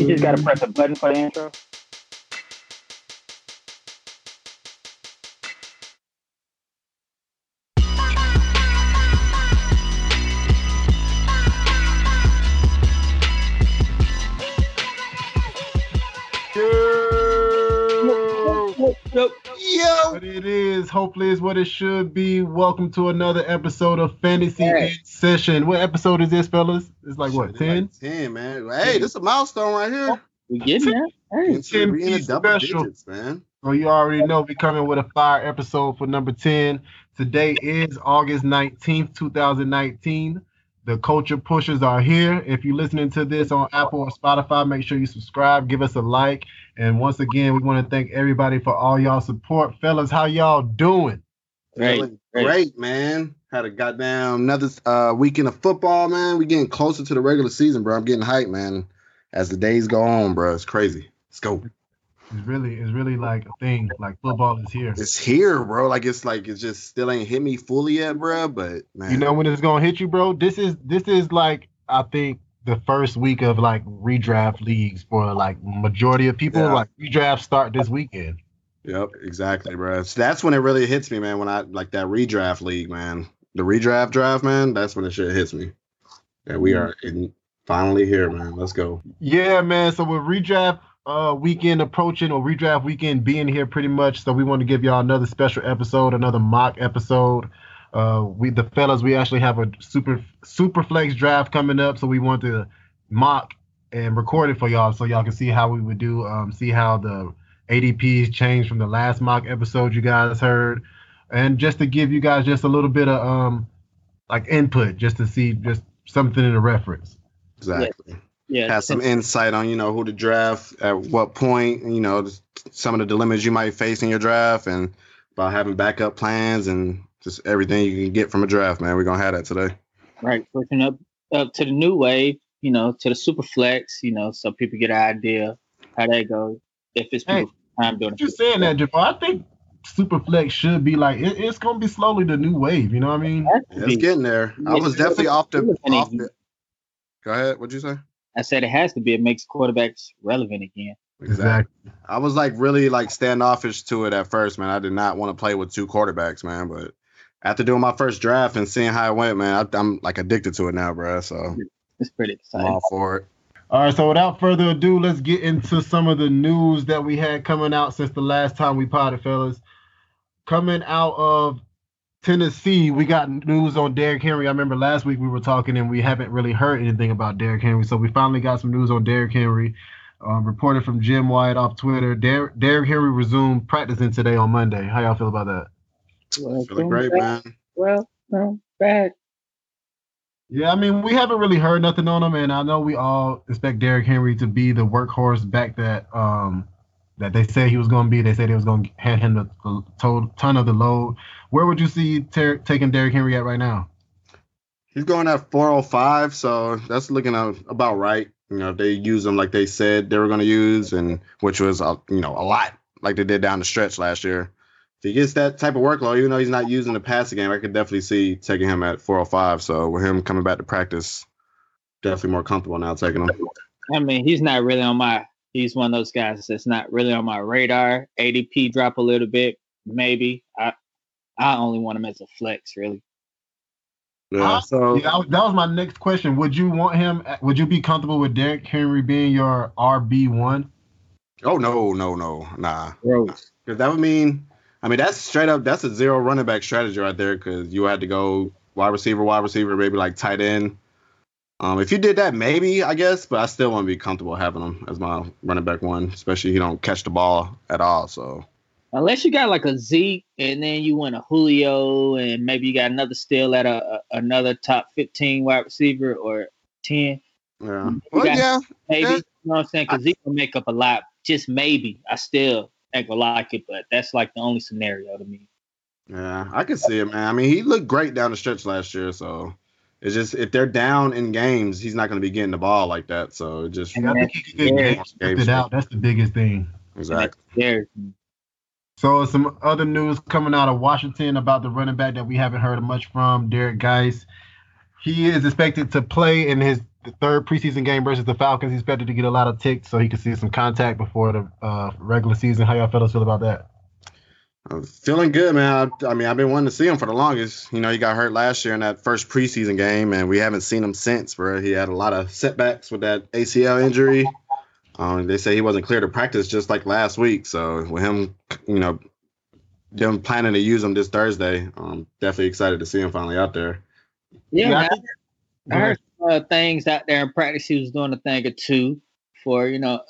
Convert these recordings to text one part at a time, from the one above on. You just got to press a button for the intro. Yo. What it is, hopefully is what it should be. Welcome to another episode of Fantasy In Session. What episode is this, fellas? It's like what, 10? Like 10, man. Hey, this is a milestone right here. Oh, we getting there. Hey, 10 be in double digits, man. So you already know we're coming with a fire episode for number 10. Today is August 19th, 2019. The culture pushers are here. If you're listening to this on Apple or Spotify, make sure you subscribe, give us a like. And once again, we want to thank everybody for all y'all support. Fellas, how y'all doing? Great, man. Had a goddamn another weekend of football, man. We're getting closer to the regular season, bro. I'm getting hyped, man. As the days go on, bro, it's crazy. Let's go. It's really like a thing. Like football is here. It's here, bro. It's just still ain't hit me fully yet, bro. But man. You know when it's gonna hit you, bro? This is like I think the first week of like redraft leagues for like majority of people. Yeah. Like redraft start this weekend. Yep, exactly, bro. So that's when it really hits me, man. When I like that redraft league, man. The redraft draft, man. That's when the shit hits me. That we are finally here, man. Let's go. Yeah, man. So with redraft. Weekend approaching or redraft weekend being here pretty much, so we want to give y'all another special episode, another mock episode. We actually have a super flex draft coming up, so we want to mock and record it for y'all so y'all can see how we would do, see how the ADPs changed from the last mock episode you guys heard, and just to give you guys just a little bit of like input, just to see just something in a reference. Exactly. Yeah. Yeah, have some insight on, who to draft at what point, some of the dilemmas you might face in your draft and about having backup plans and just everything you can get from a draft, man. We're going to have that today. Right. Working up to the new wave, to the super flex, so people get an idea how that goes. If it's people, I'm doing it. You're saying that, Jafar. I think super flex should be like, it's going to be slowly the new wave. You know what I mean? It's getting there. I was definitely off the. Go ahead. What'd you say? I said it has to be. It makes quarterbacks relevant again. Exactly. I was really standoffish to it at first, man. I did not want to play with two quarterbacks, man. But after doing my first draft and seeing how it went, man, I'm like addicted to it now, bro. So it's pretty exciting. I'm all for it. All right. So without further ado, let's get into some of the news that we had coming out since the last time we potted, fellas. Coming out of Tennessee, we got news on Derrick Henry. I remember last week we were talking and we haven't really heard anything about Derrick Henry. So we finally got some news on Derrick Henry. Reported from Jim White off Twitter. Derrick Henry resumed practicing today on Monday. How y'all feel about that? Well, feeling great, man. Well, no, bad. Yeah, I mean, we haven't really heard nothing on him, and I know we all expect Derrick Henry to be the workhorse back that they said he was going to be. They said they was going to hand him the ton of the load. Where would you see taking Derrick Henry at right now? He's going at 405, so that's looking about right. They use him like they said they were going to use, and which was a lot, like they did down the stretch last year. If he gets that type of workload, even though he's not using the passing game, I could definitely see taking him at 405. So with him coming back to practice, definitely more comfortable now taking him. I mean, he's not really on my. He's one of those guys that's not really on my radar. ADP drop a little bit, maybe. I only want him as a flex, really. Yeah. That was my next question. Would you want him? Would you be comfortable with Derrick Henry being your RB1? Oh no, nah. Gross. Because that would mean, that's straight up. That's a zero running back strategy right there. Because you had to go wide receiver, maybe like tight end. If you did that, maybe, I guess, but I still wouldn't be comfortable having him as my running back one, especially if he don't catch the ball at all. So, unless you got like a Zeke and then you went a Julio and maybe you got another steal at another top 15 wide receiver or 10. Yeah. Well, yeah. Maybe. Yeah. You know what I'm saying? Because Zeke will make up a lot. Just maybe. I still ain't going to like it, but that's like the only scenario to me. Yeah, I can see it, man. He looked great down the stretch last year, so. It's just if they're down in games, he's not going to be getting the ball like that. So it just games out. That's the biggest thing. Exactly. So some other news coming out of Washington about the running back that we haven't heard much from, Derek Geis. He is expected to play in his the third preseason game versus the Falcons. He's expected to get a lot of ticks so he could see some contact before the regular season. How y'all fellas feel about that? I'm feeling good, man. I've been wanting to see him for the longest. You know, he got hurt last year in that first preseason game, and we haven't seen him since, bro. He had a lot of setbacks with that ACL injury. They say he wasn't clear to practice just like last week. So with him, you know, them planning to use him this Thursday, I'm definitely excited to see him finally out there. Yeah, I heard some things out there in practice. He was doing a thing or two for, you know,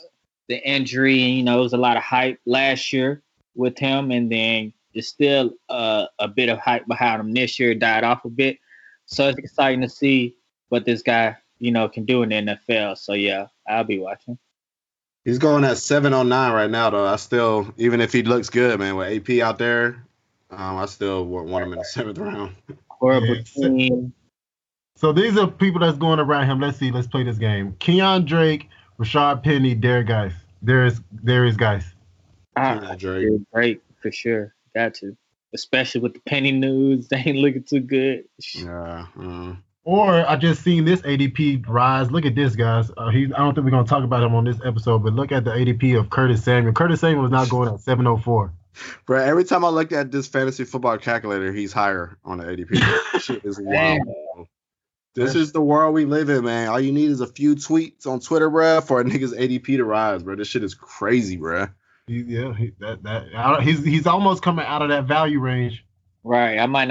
the injury. And, you know, it was a lot of hype last year with him, and then there's still a bit of hype behind him this year, died off a bit. So it's exciting to see what this guy, you know, can do in the NFL. So, yeah, I'll be watching. He's going at 709 right now, though. I still, even if he looks good, man, with AP out there, I still want him in the seventh round. So these are people that's going around him. Let's see. Let's play this game. Kenyon Drake, Rashad Penny, Derek Geis. There is Geis. Drake for sure. Got to. Especially with the Penny news. They ain't looking too good. Yeah. Or I just seen this ADP rise. Look at this, guys. I don't think we're going to talk about him on this episode, but look at the ADP of Curtis Samuel. Curtis Samuel is now going at 704. Bro, every time I look at this fantasy football calculator, he's higher on the ADP. Shit is wild. Bro. This is the world we live in, man. All you need is a few tweets on Twitter, bro, for a nigga's ADP to rise, bro. This shit is crazy, bro. He's almost coming out of that value range. Right. I might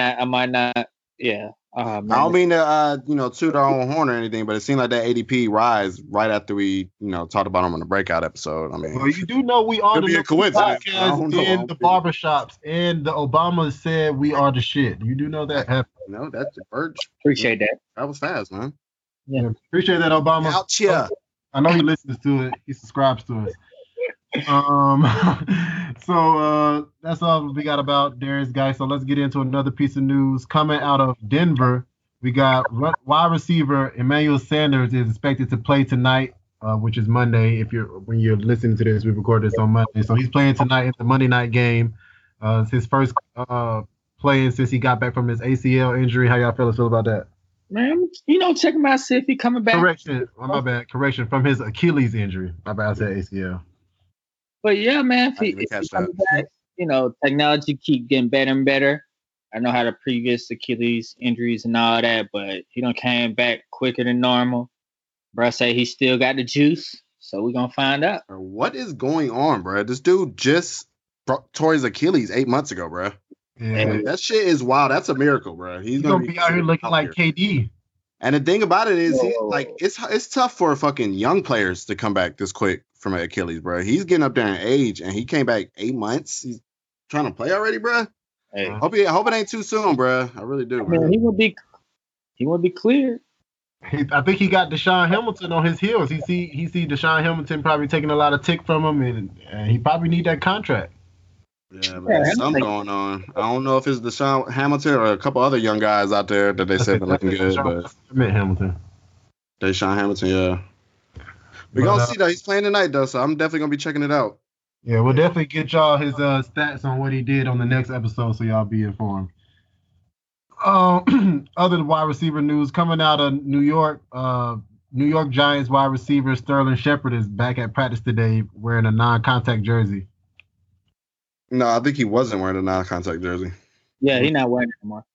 not. Yeah. I don't mean to, toot our own horn or anything, but it seemed like that ADP rise right after we, talked about him on the breakout episode. I mean, well, you do know we are the coincidence. In the barbershops, and the Obama said we are the shit. You do know that happened. No, that's a bird. Appreciate that. That was fast, man. Yeah, appreciate that, Obama. Ouch, yeah. I know he listens to it. He subscribes to us. So that's all we got about Darius Guy. So let's get into another piece of news coming out of Denver. We got wide receiver Emmanuel Sanders is expected to play tonight, which is Monday. When you're listening to this, we record this on Monday. So he's playing tonight in the Monday night game. It's his first playing since he got back from his ACL injury. How y'all fellas feel about that? Man, check him out, see if he's coming back. Correction from his Achilles injury. My bad, I said ACL. But yeah, man, if he comes back, technology keep getting better and better. I know how the previous Achilles injuries and all that, but he done came back quicker than normal. Bro, I say he still got the juice, so we're going to find out. What is going on, bro? This dude just tore his Achilles 8 months ago, bro. Yeah. Man, that shit is wild. That's a miracle, bro. He's going to be out here looking like KD. And the thing about it is, it's tough for fucking young players to come back this quick from an Achilles, bro. He's getting up there in age, and he came back 8 months. He's trying to play already, bro. Hey, I hope it ain't too soon, bro. I really do. Man, he will be cleared. I think he got Deshaun Hamilton on his heels. He see Deshaun Hamilton probably taking a lot of tick from him, and he probably need that contract. Yeah, man, something going on. I don't know if it's Deshaun Hamilton or a couple other young guys out there that they said been looking good. Deshaun Hamilton, yeah. We're going to see, though. He's playing tonight, though, so I'm definitely going to be checking it out. Yeah, we'll definitely get y'all his stats on what he did on the next episode, so y'all be informed. Other wide receiver news coming out of New York, New York Giants wide receiver Sterling Shepard is back at practice today wearing a non-contact jersey. No, I think he wasn't wearing a non-contact jersey. Yeah, he's not wearing it anymore.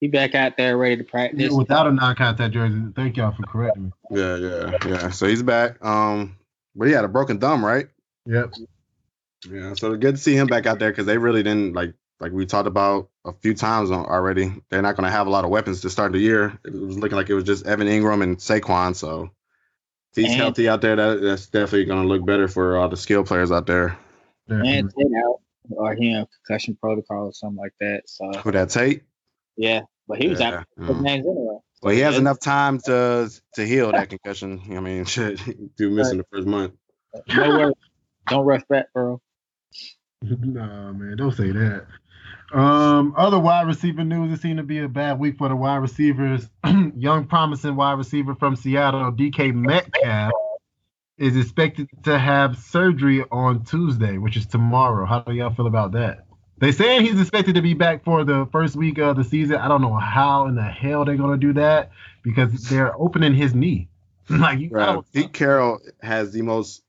He back out there ready to practice. Without a non-contact jersey. Thank y'all for correcting me. Yeah. So he's back. But he had a broken thumb, right? Yep. Yeah, so good to see him back out there because they really didn't, like we talked about a few times already, they're not going to have a lot of weapons to start the year. It was looking like it was just Evan Ingram and Saquon, so if he's healthy out there, that's definitely going to look better for all the skilled players out there. And Tate out, or he in concussion protocol or something like that. So with that Tate? Yeah, but he was out for games anyway. Well, he has enough time to heal that concussion. I mean, shit, dude missing the first month. No worries. Don't rush back, bro. Nah, man, don't say that. Other wide receiver news. It seemed to be a bad week for the wide receivers. Young, promising wide receiver from Seattle, DK Metcalf, is expected to have surgery on Tuesday, which is tomorrow. How do y'all feel about that? They saying he's expected to be back for the first week of the season. I don't know how in the hell they're going to do that because they're opening his knee. Like you know, Pete Carroll has the most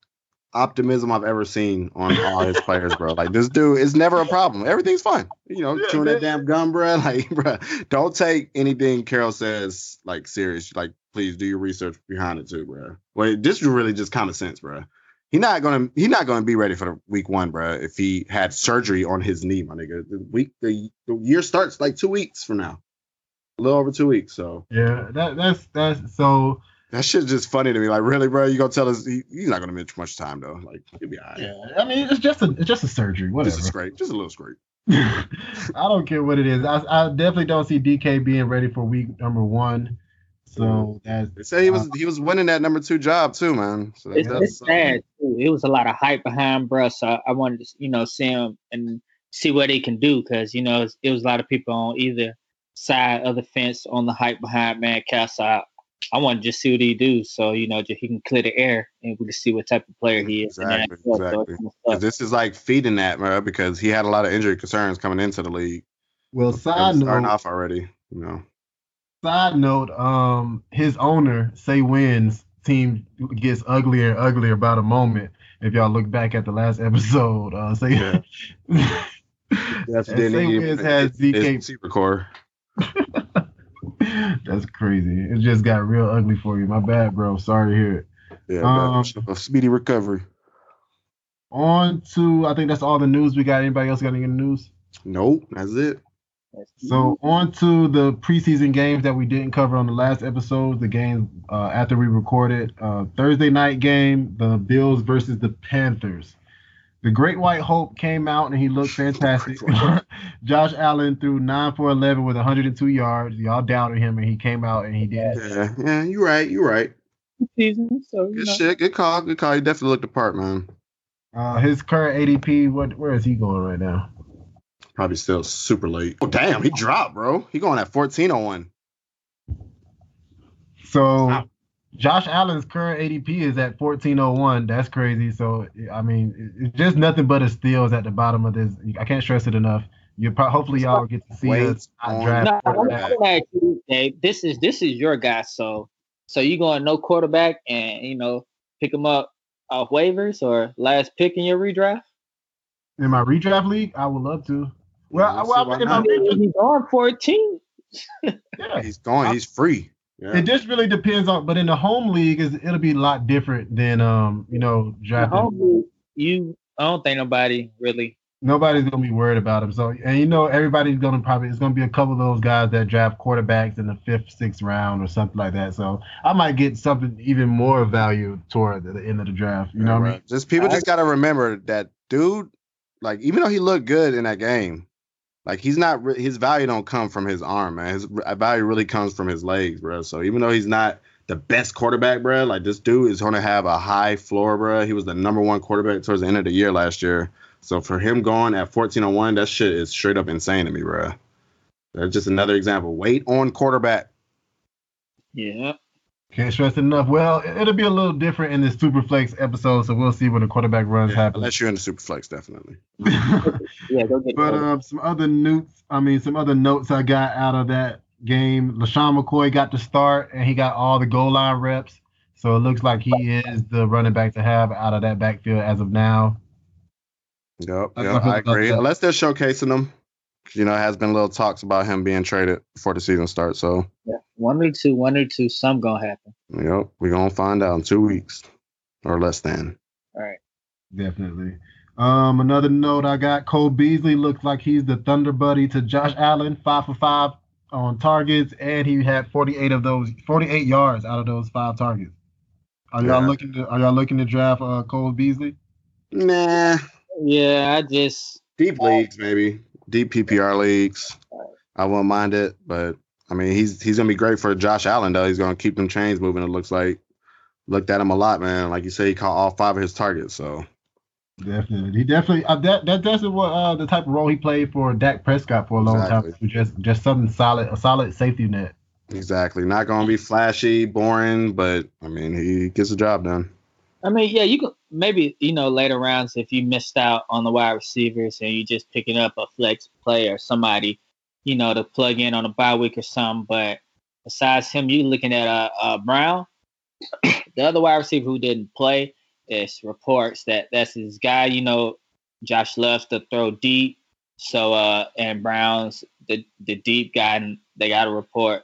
optimism I've ever seen on all his players, bro. Like this dude is never a problem. Everything's fine. You know, chewing that damn gum, bro. Like, bro, don't take anything Carroll says like serious. Like, please do your research behind it too, bro. Well, this is really just common sense, bro. He's not gonna be ready for the week one, bro. If he had surgery on his knee, my nigga, the year starts like 2 weeks from now, a little over 2 weeks. So yeah, that's so. That shit's just funny to me. Like, really, bro? You gonna tell us? He's not gonna miss much time though. Like, he'll be all right. Yeah, I mean, it's just a surgery. Whatever. Just a scrape, just a little scrape. I don't care what it is. I definitely don't see DK being ready for week number one. So that's. They say he was winning that number two job too, man. So it's sad too. It was a lot of hype behind, bro. So I wanted to, you know, see him and see what he can do because you know it was a lot of people on either side of the fence on the hype behind Metcalf. So I want to just see what he do, so you know he can clear the air, and we can see what type of player he is. Exactly. So this is like feeding that, man, because he had a lot of injury concerns coming into the league. Well, Side note, his owner, Say Wins, team gets uglier and uglier by the moment. If y'all look back at the last episode, Say Wins has DK super core. That's crazy. It just got real ugly for you. My bad, bro. Sorry to hear it. Yeah, a speedy recovery. On to, I think that's all the news we got. Anybody else got any news? Nope, that's it. So on to the preseason games that we didn't cover on the last episode, the games after we recorded. Thursday night game, the Bills versus the Panthers. The Great White Hope came out and he looked fantastic. Josh Allen threw 9 for 11 with 102 yards. Y'all doubted him and he came out and he did. Yeah, you're right. Good shit, good call. He definitely looked the part, man. His current ADP, where is he going right now? Probably still super late. Oh, damn, he dropped, bro. He going at 1401. So... Wow. Josh Allen's current ADP is at 1401. That's crazy. So, I mean, it's just nothing but a steal is at the bottom of this. I can't stress it enough. Hopefully y'all will get to see us. This is your guy. So you going no quarterback and, you know, pick him up off waivers or last pick in your redraft? In my redraft league? I would love to. Well, I'm thinking he's on 14. Yeah, he's gone. He's free. Yeah. It just really depends on, but in the home league, it'll be a lot different than, you know, drafting. Home league, I don't think nobody's going to be worried about him. So, and you know, everybody's going to it's going to be a couple of those guys that draft quarterbacks in the 5th, 6th round or something like that. So I might get something even more value toward the end of the draft. You know what I mean? Just people just got to remember that dude, like, even though he looked good in that game, like, he's not – his value don't come from his arm, man. His value really comes from his legs, bro. So, even though he's not the best quarterback, bro, like, this dude is going to have a high floor, bro. He was the number one quarterback towards the end of the year last year. So, for him going at 1401, that shit is straight up insane to me, bro. That's just another example. Wait on quarterback. Yeah. Can't stress enough. Well, it'll be a little different in this Superflex episode, so we'll see when the quarterback runs happen. Unless you're in the Superflex, definitely. Yeah, go get but some other notes I got out of that game. LaShawn McCoy got the start, and he got all the goal line reps, so it looks like he is the running back to have out of that backfield as of now. Yep, I agree. Unless they're showcasing him. You know, has been little talks about him being traded before the season starts. So yeah, one or two, some gonna happen. Yep, we're gonna find out in 2 weeks or less than. All right, definitely. Another note I got: Cole Beasley looks like he's the Thunder Buddy to Josh Allen, 5 for 5 on targets, and he had 48 yards out of those 5 targets. Are y'all looking to draft Cole Beasley? Nah. Yeah, I just deep leagues maybe. Deep PPR leagues, I won't mind it, but I mean he's gonna be great for Josh Allen though. He's gonna keep them chains moving. It looks like looked at him a lot, man. Like you said, he caught all 5 of his targets. So that's what the type of role he played for Dak Prescott for a long time. Just something solid, a solid safety net. Exactly. Not gonna be flashy, boring, but I mean he gets the job done. I mean, yeah, you can maybe, you know, later rounds if you missed out on the wide receivers and you're just picking up a flex player or somebody, you know, to plug in on a bye week or something. But besides him, you're looking at Brown. The other wide receiver who didn't play, is reports that that's his guy. You know, Josh loves to throw deep. So, and Brown's the deep guy, and they got a report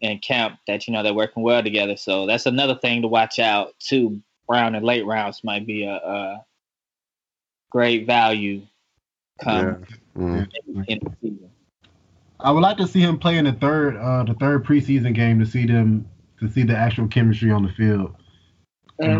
in camp that, you know, they're working well together. So that's another thing to watch out too. Brown in late rounds might be a great value come in the season. I would like to see him play in the third preseason game to see the actual chemistry on the field in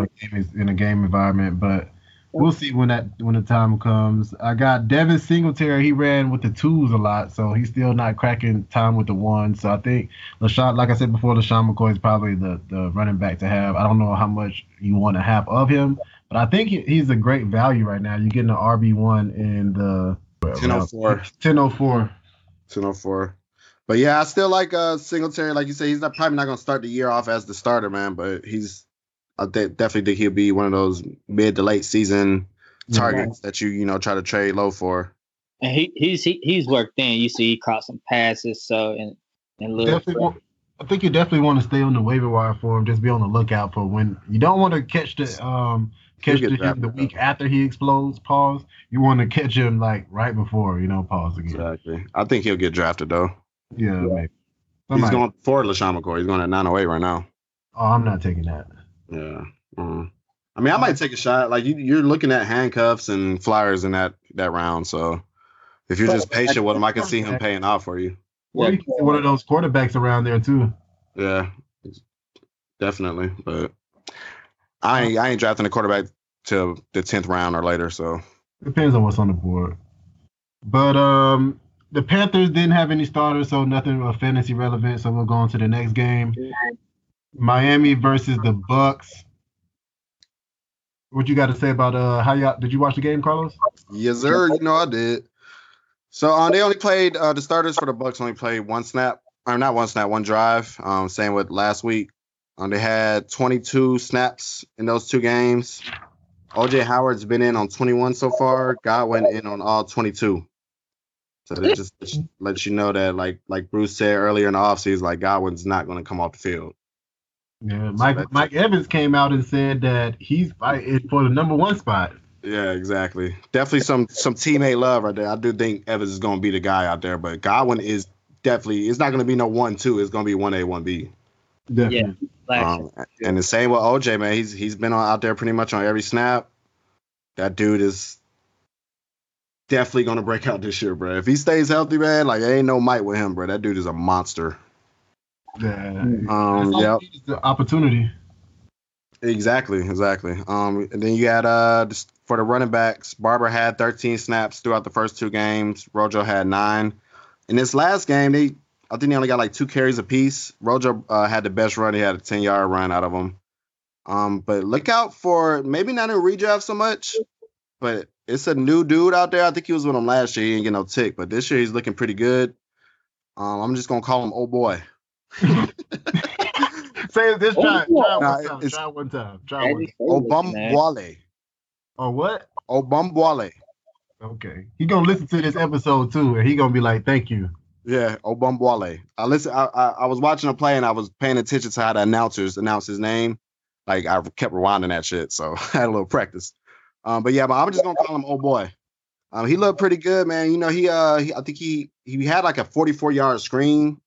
a game environment. But we'll see when the time comes. I got Devin Singletary. He ran with the twos a lot, so he's still not cracking time with the ones. So I think LeSean, like I said before, LeSean McCoy is probably the running back to have. I don't know how much you want to have of him, but I think he's a great value right now. You're getting an RB1 in the 1004. But yeah, I still like Singletary. Like you say, he's probably not going to start the year off as the starter, man. But I definitely think he'll be one of those mid to late season targets that you try to trade low for. And he's worked in. You see, he caught some passes. So I think you definitely want to stay on the waiver wire for him. Just be on the lookout for when you don't want to catch him the week after he explodes. Pause. You want to catch him like right before pause again. Exactly. I think he'll get drafted though. Yeah, maybe. He's going for LeSean McCoy. He's going at 908 right now. Oh, I'm not taking that. Yeah. I mean, I might take a shot. Like you're looking at handcuffs and flyers in that round. So if you're just patient with him, I can see him paying off for you. Well, you can see one of those quarterbacks around there too. Yeah, definitely. But I ain't drafting a quarterback till the 10th round or later. So depends on what's on the board. But the Panthers didn't have any starters, so nothing fantasy relevant. So we'll go on to the next game. Miami versus the Bucks. What you got to say about how y'all did you watch the game, Carlos? Yes, sir. You know I did. So they only played the starters for the Bucks. Only played one drive. Same with last week. They had 22 snaps in those two games. OJ Howard's been in on 21 so far. Godwin in on all 22. So that just lets you know that, like Bruce said earlier in the offseason, like Godwin's not going to come off the field. Yeah, Mike Evans came out and said that he's fighting for the number one spot. Yeah, exactly. Definitely some teammate love right there. I do think Evans is going to be the guy out there, but Godwin is definitely – it's not going to be no 1-2. It's going to be 1A, 1B. Definitely. Yeah. And the same with OJ, man. He's been out there pretty much on every snap. That dude is definitely going to break out this year, bro. If he stays healthy, man, like, there ain't no might with him, bro. That dude is a monster. The opportunity. Exactly. And then you got for the running backs, Barber had 13 snaps throughout the first two games. Rojo had 9. In this last game, I think they only got like 2 carries apiece. Rojo had the best run. He had a 10-yard run out of him. But look out for maybe not in redraft so much, but it's a new dude out there. I think he was with him last year. He didn't get no tick, but this year he's looking pretty good. I'm just gonna call him Oh Boy. Say it this time. Try one time. Obumwale. Oh, what? Obumwale. Okay. He gonna listen to this episode too, and he gonna be like, "Thank you." Yeah, Obumwale. I was watching a play, and I was paying attention to how the announcers announced his name. Like I kept rewinding that shit, so I had a little practice. But I'm just gonna call him Oh Boy. He looked pretty good, man. You know, I think he had like a 44-yard screen.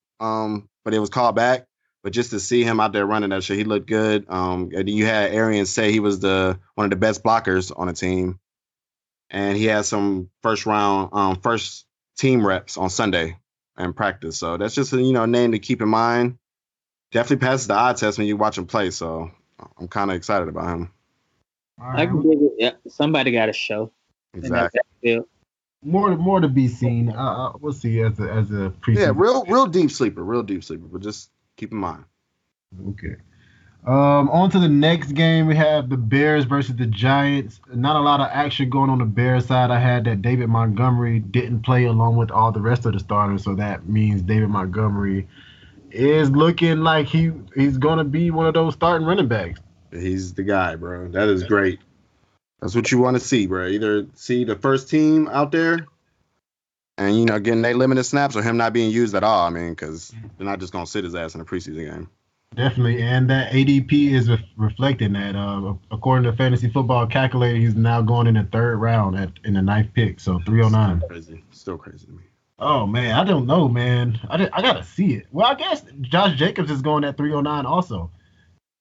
But it was called back. But just to see him out there running that shit, he looked good. And you had Arian say he was one of the best blockers on the team, and he had some first team reps on Sunday and practice. So that's just a name to keep in mind. Definitely passes the eye test when you watch him play. So I'm kind of excited about him. I can dig it. Yeah, somebody got to show. Exactly. More to be seen. We'll see as a preseason. Yeah, real deep sleeper. But just keep in mind. Okay. On to the next game. We have the Bears versus the Giants. Not a lot of action going on the Bears side. I had that David Montgomery didn't play along with all the rest of the starters, so that means David Montgomery is looking like he's going to be one of those starting running backs. He's the guy, bro. That is great. That's what you want to see, bro. Either see the first team out there and, you know, getting their limited snaps or him not being used at all. I mean, because they're not just going to sit his ass in a preseason game. Definitely. And that ADP is reflecting that. According to Fantasy Football Calculator, he's now going in the third round in the ninth pick. So 309. Still crazy to me. Oh, man. I don't know, man. I got to see it. Well, I guess Josh Jacobs is going at 309 also.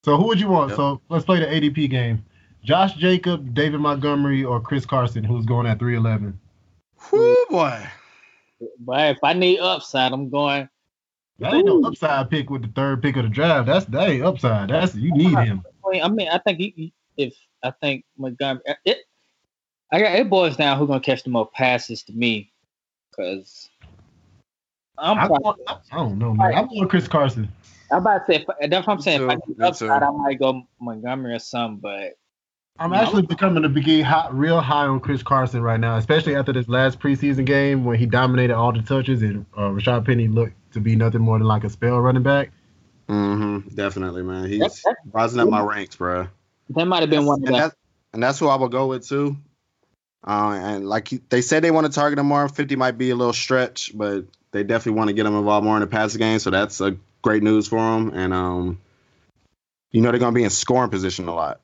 So who would you want? Yep. So let's play the ADP game. Josh Jacobs, David Montgomery, or Chris Carson, who's going at 311? Whoo, boy. But if I need upside, I'm going. That ain't no upside pick with the third pick of the draft. That ain't upside. That's you need him. I mean, I think I think Montgomery. It boils down who's gonna catch the most passes to me, because I don't know, man. I'm going Chris Carson. I'm about to say, that's what I'm saying. If I get upside, I might go Montgomery or something, but I'm actually becoming to be real high on Chris Carson right now, especially after this last preseason game when he dominated all the touches and Rashad Penny looked to be nothing more than like a spell running back. Mm-hmm. Definitely, man. He's rising up my ranks, bro. That might have been one of them. And that's who I would go with, too. And like they said, they want to target him more. 50 might be a little stretch, but they definitely want to get him involved more in the passing game, so that's a great news for him. And, you know, they're going to be in scoring position a lot.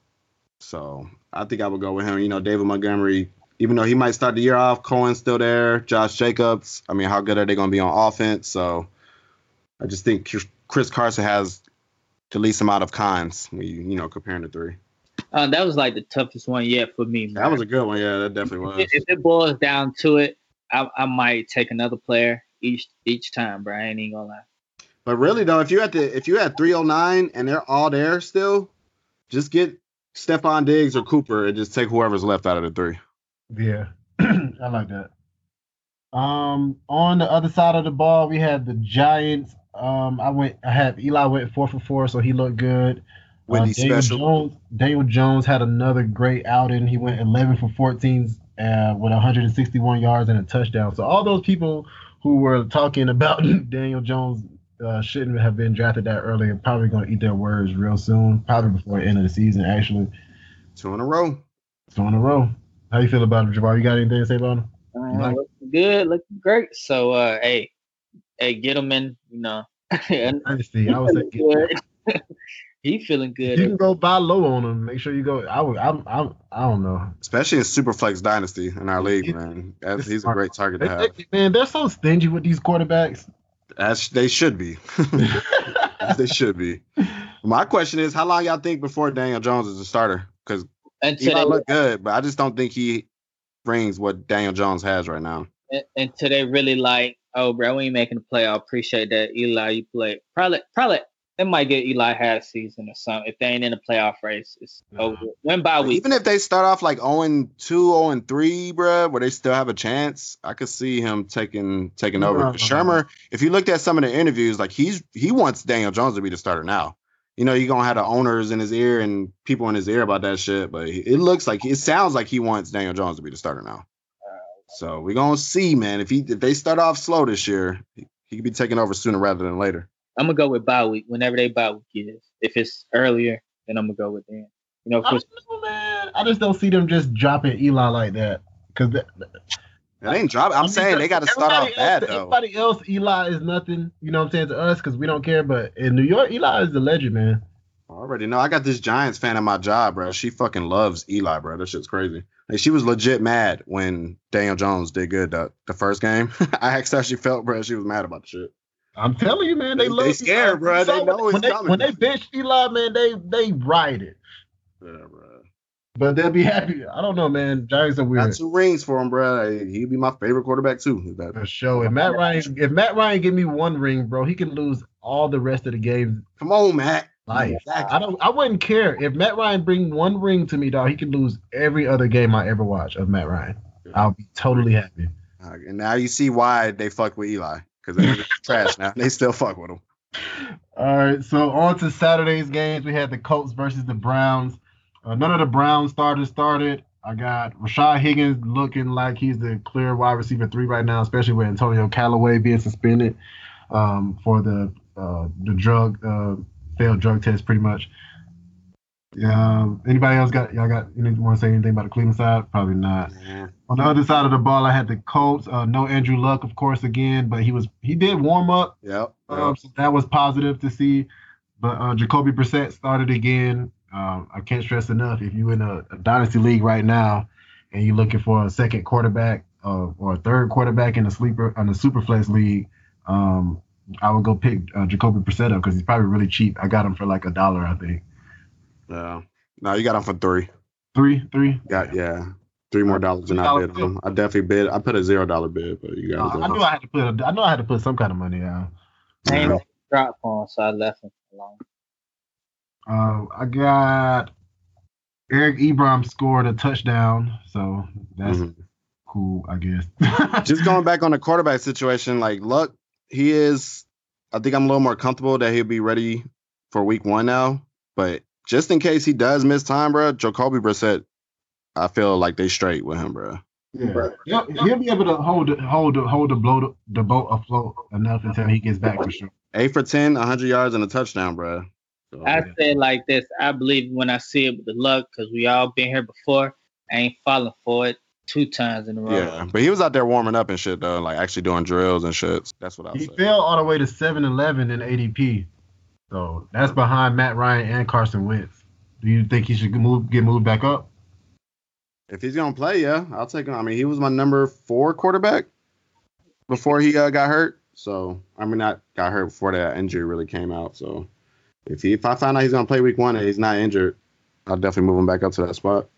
So I think I would go with him. You know, David Montgomery, even though he might start the year off, Cohen's still there, Josh Jacobs. I mean, how good are they going to be on offense? So I just think Chris Carson has the least amount of cons when you know, comparing the three. That was like the toughest one yet for me, man. That was a good one. Yeah, that definitely was. If it boils down to it, I might take another player each time, bro. I ain't even gonna lie. But really though, if you had 309 and they're all there still, just get Stephon Diggs or Cooper and just take whoever's left out of the three. Yeah, I like that. On the other side of the ball, we had the Giants. Eli went 4 for 4, so he looked good. Daniel Jones had another great outing. He went 11 for 14 with 161 yards and a touchdown. So all those people who were talking about Daniel Jones shouldn't have been drafted that early. I'm probably going to eat their words real soon, probably before the end of the season, actually. Two in a row. How you feel about it, Jabbar? You got anything to say about him? Looking good, looking great. So, hey, get him in, you know. Honestly, I would say get him. He's feeling good. You can go buy low on him. Make sure you go. I don't know. Especially in Superflex Dynasty in our league, man. He's a great target to have. Man, they're so stingy with these quarterbacks. As they should be. My question is, how long y'all think before Daniel Jones is a starter? Because he might look good, but I just don't think he brings what Daniel Jones has right now. Until they really like, oh, bro, we ain't making the playoff. Appreciate that, Eli. You play probably. They might get Eli half season or something. If they ain't in the playoff race, it's over. Win by week. Even if they start off like 0-2, 0-3, bruh, where they still have a chance, I could see him taking over. No. Shermer, if you looked at some of the interviews, like he wants Daniel Jones to be the starter now. You know, you're going to have the owners in his ear and people in his ear about that shit, but it sounds like he wants Daniel Jones to be the starter now. So we're going to see, man. If they start off slow this year, he could be taking over sooner rather than later. I'm going to go with bye week, whenever they bye week is. If it's earlier, then I'm going to go with them. You know, I just don't see them just dropping Eli like that. They ain't dropping. I'm saying they got to start off bad, though. Everybody else, Eli is nothing, you know what I'm saying, to us because we don't care. But in New York, Eli is the legend, man. I already know. I got this Giants fan at my job, bro. She fucking loves Eli, bro. That shit's crazy. Like, she was legit mad when Daniel Jones did good the first game. I asked how she felt, bro. She was mad about the shit. I'm telling you, man, they scared, bro. They know it's coming. When they bench Eli, man, they ride it. Yeah, bro. But they'll be happy. I don't know, man. Giants are weird. Got 2 rings for him, bro. He'd be my favorite quarterback too. For sure. If Matt Ryan give me 1 ring, bro, he can lose all the rest of the game. Come on, Matt. Life. Exactly. I wouldn't care if Matt Ryan bring 1 ring to me, dog. He can lose every other game I ever watch of Matt Ryan. Yeah. I'll be totally happy. Right, and now you see why they fuck with Eli. Because they're trash now. They still fuck with them. All right, so on to Saturday's games. We had the Colts versus the Browns. None of the Browns starters started. I got Rashad Higgins looking like he's the clear wide receiver 3 right now, especially with Antonio Callaway being suspended for the failed drug test pretty much. Anybody else want to say anything about the Cleveland side? Probably not. Yeah. On the other side of the ball, I had the Colts. No Andrew Luck, of course, again, but he did warm up. Yep. So that was positive to see. But Jacoby Brissett started again. I can't stress enough, if you're in a dynasty league right now and you're looking for a second quarterback or a third quarterback in the sleeper on the Superflex league, I would go pick Jacoby Brissett up because he's probably really cheap. I got him for like $1, I think. No, you got him for $3. Three? Yeah. $3 more than I bid on him. I definitely bid. I put a $0 bid, but you got it. I know I had to put some kind of money out. I ain't dropped on, so I left him alone. I got Eric Ebron scored a touchdown, so that's cool, I guess. Just going back on the quarterback situation, like Luck, I think I'm a little more comfortable that he'll be ready for week 1 now, but just in case he does miss time, bro, Jacoby Brissett, I feel like they straight with him, bro. Yeah. He'll be able to hold the boat afloat enough until he gets back for sure. 8 for 10, 100 yards and a touchdown, bro. I said like this, I believe when I see it with the Luck, because we all been here before. I ain't falling for it 2 times in a row. Yeah, but he was out there warming up and shit, though, like actually doing drills and shit. That's what I was saying. He fell all the way to 7-11 in ADP. So that's behind Matt Ryan and Carson Wentz. Do you think he should get moved back up? If he's going to play, yeah, I'll take him. I mean, he was my number 4 quarterback before he got hurt. So, I mean, not got hurt before that injury really came out, so. If I find out he's going to play week 1 and he's not injured, I'll definitely move him back up to that spot.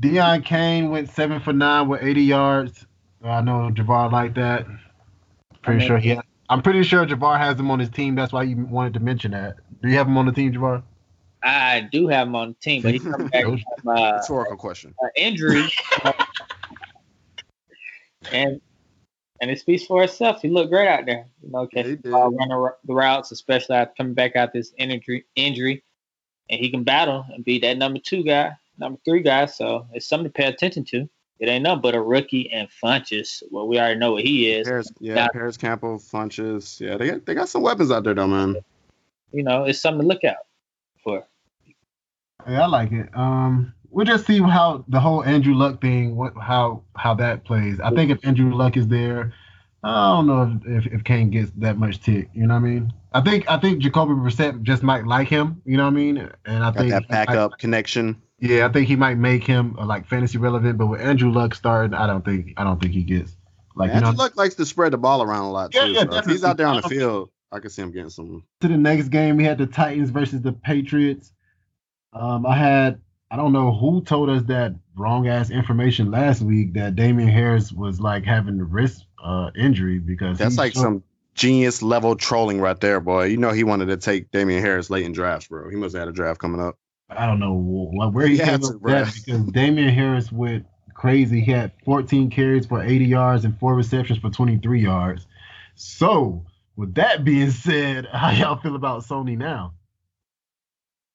Deion Kane went 7 for 9 with 80 yards. I know Jabbar liked that. I'm pretty sure Jabbar has him on his team. That's why you wanted to mention that. Do you have him on the team, Jabbar? I do have him on the team, but he's coming back from rhetorical question. Injury. And it speaks for itself. He looked great out there. You know, running the routes, especially after coming back out this injury. And he can battle and be that number 3 guy. So it's something to pay attention to. It ain't nothing but a rookie and Funchess. Well, we already know what he is. Paris Campbell, Funchess. Yeah, they got some weapons out there, though, man. You know, it's something to look out for. Yeah, I like it. We'll just see how the whole Andrew Luck thing, how that plays. I think if Andrew Luck is there, I don't know if Kane gets that much tick. You know what I mean? I think Jacoby Brissett just might like him. You know what I mean? And I think that backup connection. Yeah, I think he might make him like fantasy relevant. But with Andrew Luck starting, I don't think he gets like. Man, Andrew Luck likes to spread the ball around a lot. Yeah, too, yeah. If he's out there on the field, I can see him getting some. To the next game, we had the Titans versus the Patriots. I don't know who told us that wrong-ass information last week that Damian Harris was, like, having a wrist injury because... That's, like, some genius-level trolling right there, boy. You know he wanted to take Damian Harris late in drafts, bro. He must have had a draft coming up. I don't know where he came up with that because Damian Harris went crazy. He had 14 carries for 80 yards and 4 receptions for 23 yards. So, with that being said, how y'all feel about Sony now?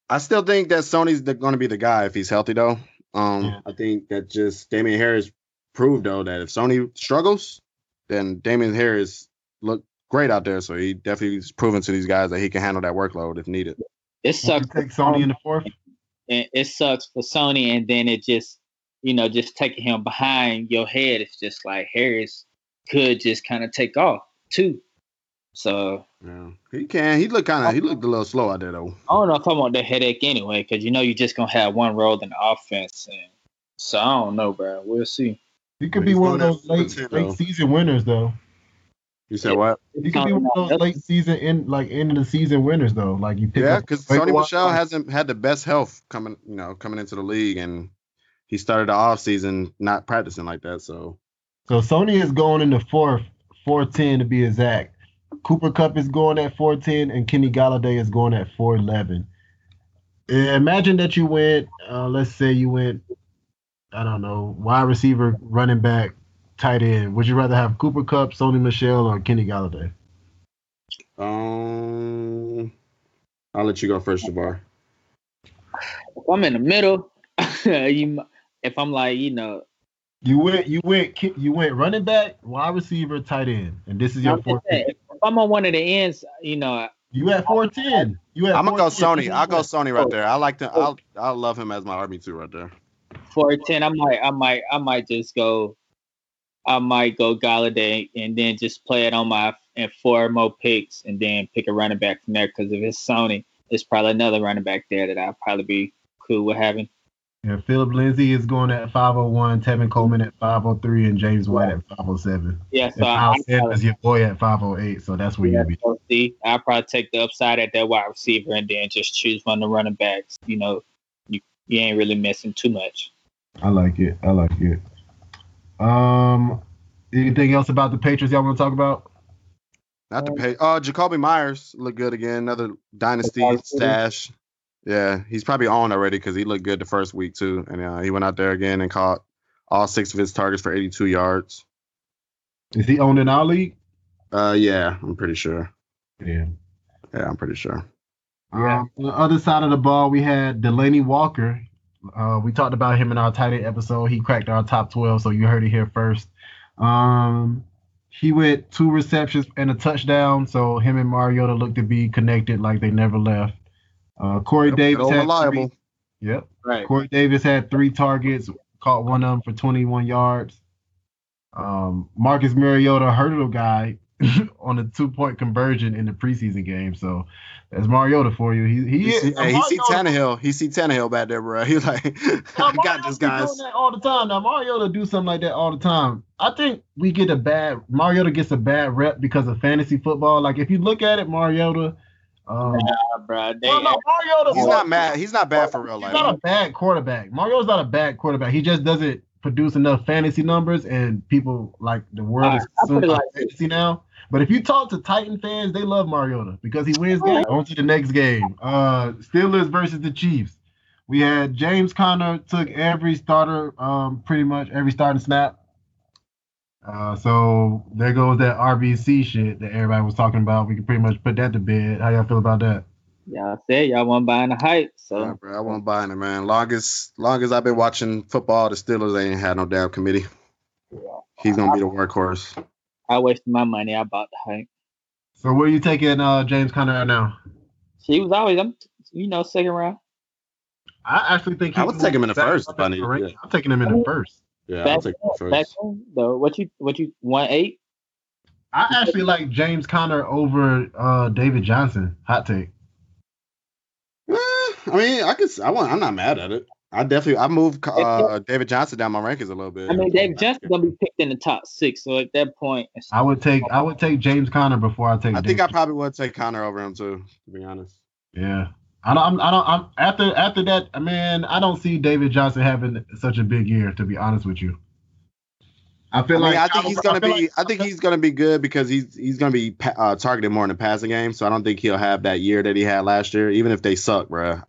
I still think that Sony's going to be the guy if he's healthy, though. I think that just Damian Harris proved, though, that if Sony struggles, then Damian Harris looked great out there. So he definitely is proven to these guys that he can handle that workload if needed. It sucks. Take Sony in the 4th. And it sucks for Sony, and then it just, you know, just taking him behind your head. It's just like Harris could just kind of take off too. So yeah, he can. He looked a little slow out there though. I don't know if I want that headache anyway, because you know you're just gonna have one role in the offense, and so I don't know, bro. We'll see. He could be one of those late season winners, though. You said what? He could be one of those late season end of the season winners, though. Like you pick. Yeah, because Sony Michel hasn't had the best health coming into the league, and he started the off season not practicing like that. So Sony is going in the 4:10 to be exact. Cooper Kupp is going at 4:10, and Kenny Galladay is going at 4:11. Imagine that you went, I don't know, wide receiver, running back, tight end. Would you rather have Cooper Kupp, Sony Michel, or Kenny Galladay? I'll let you go first, Jabbar. If I'm in the middle, if I'm like, you know. You went running back, wide receiver, tight end, and this is your 4th. If I'm on one of the ends, you know, You at 410. I'm gonna go Sony. I'll go Sony right there. I like to. I love him as my RB2 right there. 410. I might just go. I might go Golladay and then just play it on my and four more picks and then pick a running back from there. Because if it's Sony, it's probably another running back there that I'll probably be cool with having. Yeah, Philip Lindsay is going at 501, Tevin Coleman at 503, and James White at 507. Yeah, so Sanders, your boy at 508, so that's where you'll be. I'll probably take the upside at that wide receiver and then just choose one of the running backs. You know, you ain't really missing too much. I like it. Anything else about the Patriots y'all want to talk about? Not the Patriots. Jacoby Myers looked good again. Another dynasty stash. Yeah, he's probably on already because he looked good the first week, too. And he went out there again and caught all six of his targets for 82 yards. Is he owned in our league? Yeah, I'm pretty sure. Yeah, I'm pretty sure. On the other side of the ball, we had Delanie Walker. We talked about him in our tight end episode. He cracked our top 12, so you heard it here first. He went 2 receptions and a touchdown, so him and Mariota looked to be connected like they never left. Corey Davis had 3 targets, caught one of them for 21 yards. Marcus Mariota hurdle guy on a 2-point conversion in the preseason game. So that's Mariota for you. He see Tannehill. He see Tannehill back there, bro. He's like, I got this, guys. Doing that all the time. Now Mariota do something like that all the time. I think Mariota gets a bad rep because of fantasy football. Like if you look at it, Mariota. He's not mad. He's not bad for real life. He's not a bad quarterback. Mariota's not a bad quarterback. He just doesn't produce enough fantasy numbers, and people like the world is so fantasy now. But if you talk to Titan fans, they love Mariota because he wins games. On to the next game. Steelers versus the Chiefs. We had James Conner took every starter, pretty much every starting snap. So there goes that RBC shit that everybody was talking about. We can pretty much put that to bed. How y'all feel about that? Y'all said y'all wasn't buying the hype. So yeah, bro, I wasn't buying it, man. Long as I've been watching football, the Steelers ain't had no damn committee. Yeah. He's gonna be the workhorse. I wasted my money. I bought the hype. So where are you taking James Conner right now? He was always, second round. I actually think I would take him in the first. Funny, yeah. I'm taking him in the first. Yeah, I'll take the first. Though, what you 1-8? I actually like James Conner over David Johnson. Hot take. I'm not mad at it. I moved David Johnson down my rankings a little bit. I mean, David Johnson's gonna be picked in the top 6, so at that point, I would take James Conner before I take. I think I probably would take Conner over him too, to be honest. Yeah. After that, I don't see David Johnson having such a big year, to be honest with you. I think he's gonna be good because he's gonna be targeted more in the passing game. So I don't think he'll have that year that he had last year, even if they suck, bro.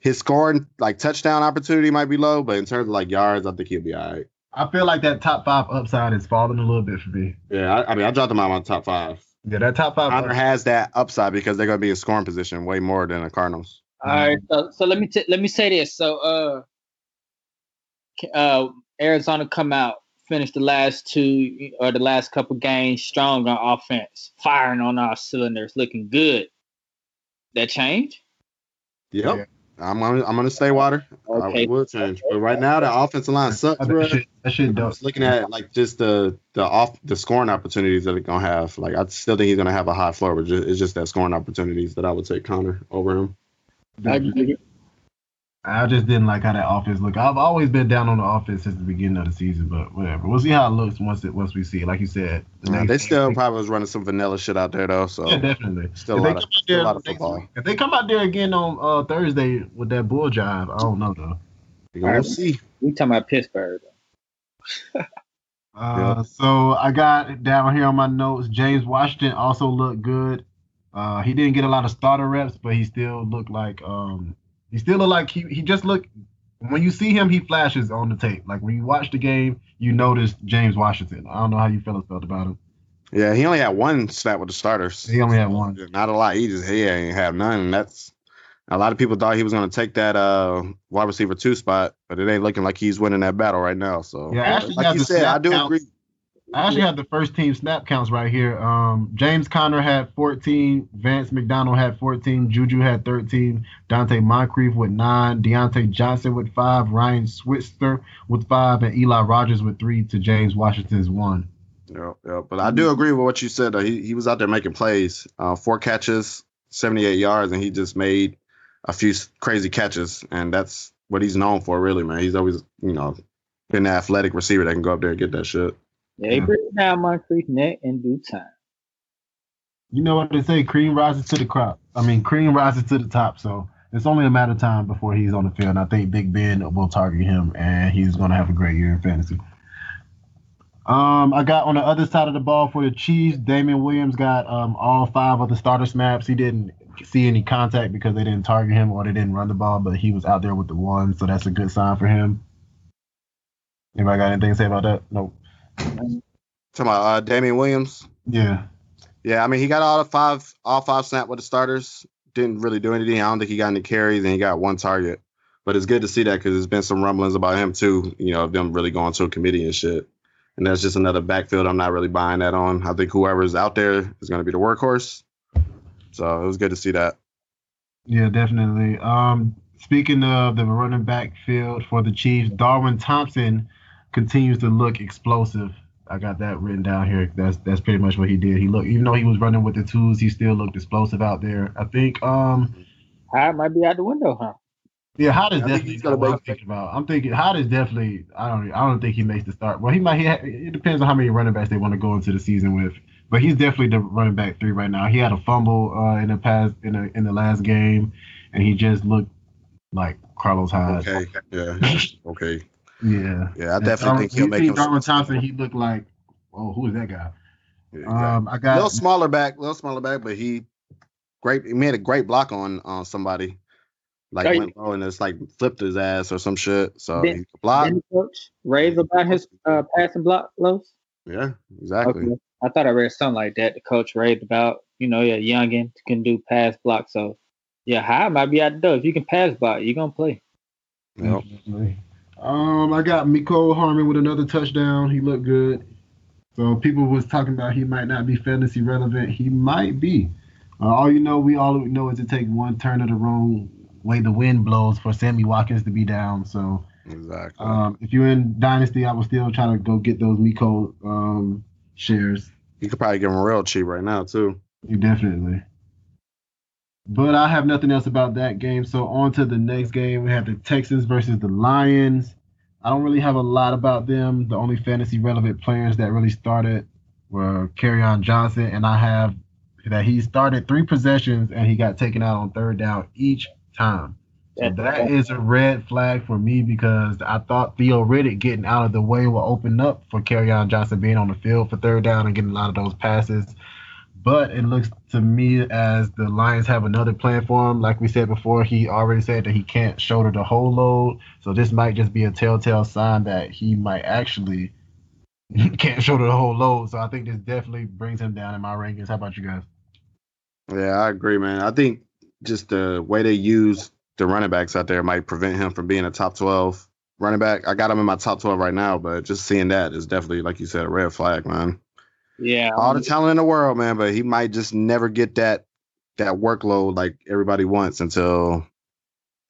His scoring, like touchdown opportunity, might be low, but in terms of like yards, I think he'll be all right. I feel like that top 5 upside is falling a little bit for me. Yeah, I dropped him out of my top 5. Yeah, that top 5 Conner has that upside because they're going to be in scoring position way more than the Cardinals. All right, so let me say this. So Arizona come out, finish the last 2 or the last couple games strong on offense, firing on our cylinders, looking good. That change? Yep. Yeah. I'm gonna stay water. Okay. I will change, but right now the offensive line sucks. Bro. That shit does. Looking at like just the scoring opportunities that they're gonna have, like I still think he's gonna have a high floor, but it's just that scoring opportunities that I would take Conner over him. I just didn't like how that offense looked. I've always been down on the offense since the beginning of the season, but whatever. We'll see how it looks once we see it. Like you said, they still probably was running some vanilla shit out there though. So yeah, definitely. Still a lot of football. If they come out there again on Thursday with that bull jive, I don't know though. We'll see. We talking about Pittsburgh. So I got down here on my notes. James Washington also looked good. He didn't get a lot of starter reps, but he still looked like. He still look like he just look when you see him, he flashes on the tape. Like when you watch the game, you notice James Washington. I don't know how you fellas felt about him. Yeah, he only had 1 snap with the starters. He only had 1. Not a lot. He ain't have none. That's a lot of people thought he was gonna take that wide receiver 2 spot, but it ain't looking like he's winning that battle right now. So yeah, like you said, I do agree. I actually have the first team snap counts right here. James Conner had 14. Vance McDonald had 14. Juju had 13. Dante Moncrief with 9. Deontay Johnson with 5. Ryan Switzer with 5. And Eli Rogers with 3 to James Washington's 1. Yeah, but I do agree with what you said. He was out there making plays. 4 catches, 78 yards, and he just made a few crazy catches. And that's what he's known for, really, man. He's always, been an athletic receiver that can go up there and get that shit. Yeah, they bring down Moncrief net in due time. You know what they say, cream rises to the top, so it's only a matter of time before he's on the field. And I think Big Ben will target him, and he's going to have a great year in fantasy. I got on the other side of the ball for the Chiefs, Damon Williams got all 5 of the starter snaps. He didn't see any contact because they didn't target him or they didn't run the ball, but he was out there with the 1, so that's a good sign for him. Anybody got anything to say about that? Nope. Talking about Damian Williams. Yeah. I mean, he got all five snap with the starters. Didn't really do anything. I don't think he got any carries, and he got 1 target. But it's good to see that because there's been some rumblings about him too. Of them really going to a committee and shit. And that's just another backfield I'm not really buying that on. I think whoever's out there is going to be the workhorse. So it was good to see that. Yeah, definitely. Speaking of the running backfield for the Chiefs, Darwin Thompson continues to look explosive. I got that written down here. That's pretty much what he did. He looked, even though he was running with the 2s, he still looked explosive out there. I think Hyde might be out the window, huh? Yeah, Hyde is definitely. I don't think he makes the start. Well, he might. It depends on how many running backs they want to go into the season with. But he's definitely the running back 3 right now. He had a fumble in the last game, and he just looked like Carlos Hyde. Okay. Yeah. Okay. Yeah. Yeah, I definitely think he'll make him. Darwin Thompson, he looked like, oh, who is that guy? Yeah, I got a little smaller back, but he made a great block on somebody. Like went low and just like flipped his ass or some shit. So he blocked. Raised about his passing block lows. Yeah, exactly. Okay. I thought I read something like that. The coach raved about, youngin can do pass block. So yeah, Hyde might be out the door. If you can pass block, you're gonna play. Yep. I got Mecole Hardman with another touchdown. He looked good. So people was talking about he might not be fantasy relevant. He might be. All we know is it take one turn of the wrong way the wind blows for Sammy Watkins to be down. So exactly. If you're in Dynasty, I would still try to go get those Mecole shares. You could probably get them real cheap right now too. You definitely. But I have nothing else about that game. So on to the next game. We have the Texans versus the Lions. I don't really have a lot about them. The only fantasy relevant players that really started were Kerryon Johnson, and I have that he started 3 possessions and he got taken out on 3rd down each time. So that is a red flag for me because I thought Theo Riddick getting out of the way will open up for Kerryon Johnson being on the field for 3rd down and getting a lot of those passes. But it looks to me as the Lions have another plan for him. Like we said before, he already said that he can't shoulder the whole load. So this might just be a telltale sign that he might actually can't shoulder the whole load. So I think this definitely brings him down in my rankings. How about you guys? Yeah, I agree, man. I think just the way they use the running backs out there might prevent him from being a top 12 running back. I got him in my top 12 right now, but just seeing that is definitely, like you said, a red flag, man. Yeah, all the talent in the world, man, but he might just never get that workload like everybody wants until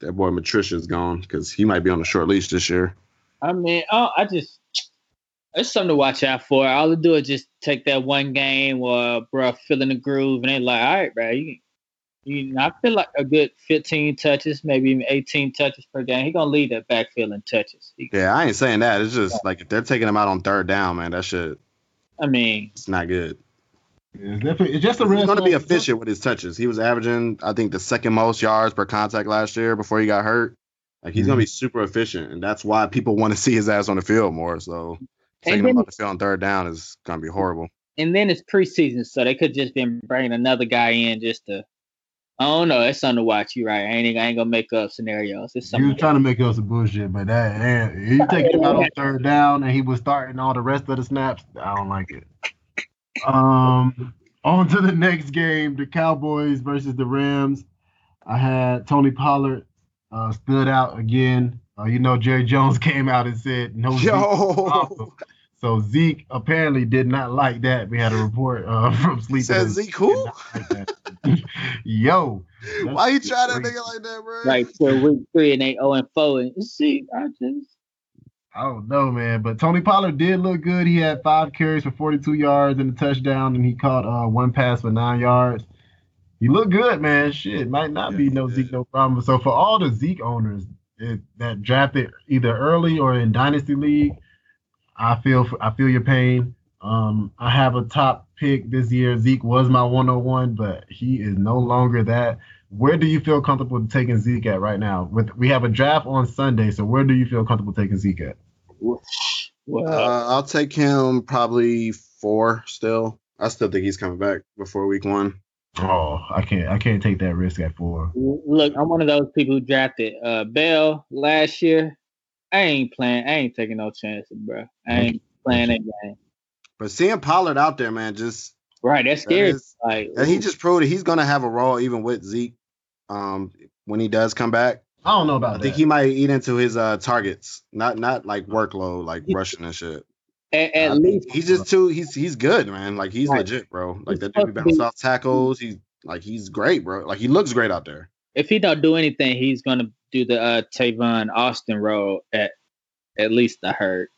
that boy Matricia is gone because he might be on a short leash this year. I mean, it's something to watch out for. All they do is just take that one game or, bro, fill in the groove, and they like, all right, bro, I feel like a good 15 touches, maybe even 18 touches per game. He's going to lead that backfield in touches. Yeah, I ain't saying that. It's just like if they're taking him out on 3rd down, man, that shit. I mean, it's not good. It's just he's going to be efficient with his touches. He was averaging, I think, the 2nd most yards per contact last year before he got hurt. Like he's going to be super efficient, and that's why people want to see his ass on the field more. So taking him off the field on 3rd down is going to be horrible. And then it's preseason, so they could just been bringing another guy in just to. I don't know. It's something to watch. You right? I ain't gonna make up scenarios. You were trying to make up some bullshit, but you take him out on 3rd down, and he was starting all the rest of the snaps. I don't like it. On to the next game: the Cowboys versus the Rams. I had Tony Pollard stood out again. Jerry Jones came out and said no. Yo. So Zeke apparently did not like that. We had a report from Sleep. Says Zeke who? Like yo. Why you try that nigga like that, bro? Like, so week 3 and they 0-4 and Zeke, I don't know, man. But Tony Pollard did look good. He had 5 carries for 42 yards and a touchdown, and he caught 1 pass for 9 yards. He looked good, man. Shit, might not be no Zeke, no problem. So for all the Zeke owners that drafted either early or in Dynasty League, I feel your pain. I have a top pick this year. Zeke was my 101, but he is no longer that. Where do you feel comfortable taking Zeke at right now? We have a draft on Sunday, so where do you feel comfortable taking Zeke at? I'll take him probably 4 still. I still think he's coming back before week 1. Oh, I can't take that risk at 4. Look, I'm one of those people who drafted Bell last year. I ain't playing. I ain't taking no chances, bro. I ain't playing that game. But seeing Pollard out there, man, just right. That's scary. And he just proved that he's gonna have a role even with Zeke, when he does come back. I don't know about that. I think he might eat into his targets, not like workload, like rushing and shit. At least he's just too. He's good, man. Like he's legit, bro. Like that dude be bouncing off tackles. He's great, bro. Like he looks great out there. If he don't do anything, he's gonna do the Tavon Austin role at least I heard.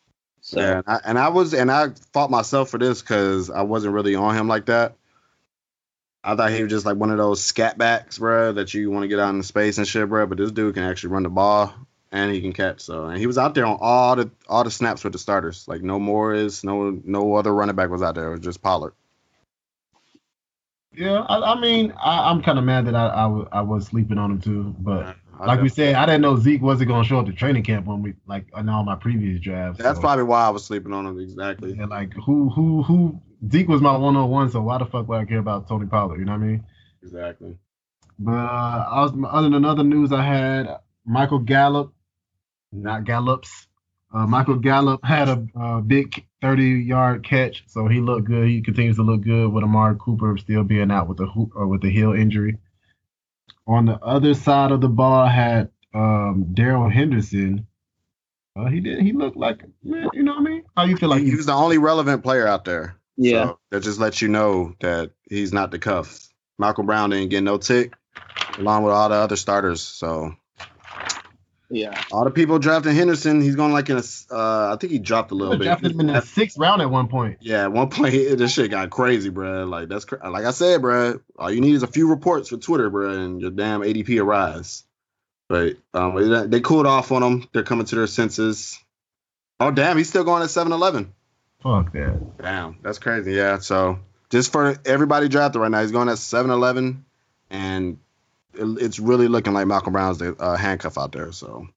So yeah, I fought myself for this because I wasn't really on him like that. I thought he was just like one of those scat backs, bro, that you want to get out in the space and shit, bro. But this dude can actually run the ball and he can catch. So and he was out there on all the snaps with the starters. Like no Morris, no other running back was out there. It was just Pollard. Yeah, I'm kind of mad that I was sleeping on him too, but. Like we said, I didn't know Zeke wasn't going to show up to training camp when we in all my previous drafts. That's probably why I was sleeping on him exactly. And like who Zeke was my 101, so why the fuck would I care about Tony Pollard? You know what I mean? Exactly. But other than other news, I had Michael Gallup, not Gallups. Michael Gallup had a big 30-yard catch, so he looked good. He continues to look good with Amari Cooper still being out with the heel injury. On the other side of the ball, I had Darrell Henderson. He looked like, man, you know what I mean? How you feel like he was the only relevant player out there? Yeah. So that just lets you know that he's not the cuff. Malcolm Brown didn't get no tick, along with all the other starters. So, yeah. All the people drafting Henderson, he's going like in a, I think he dropped a little bit. Drafted him in the 6th round at one point. Yeah, at one point, this shit got crazy, bro. Like that's like I said, bro. All you need is a few reports for Twitter, bro, and your damn ADP will rise. But they cooled off on him. They're coming to their senses. Oh damn, he's still going at 7-11. Fuck that. Damn, that's crazy. Yeah. So just for everybody drafted right now, he's going at 7-11, and it's really looking like Malcolm Brown's the handcuff out there, so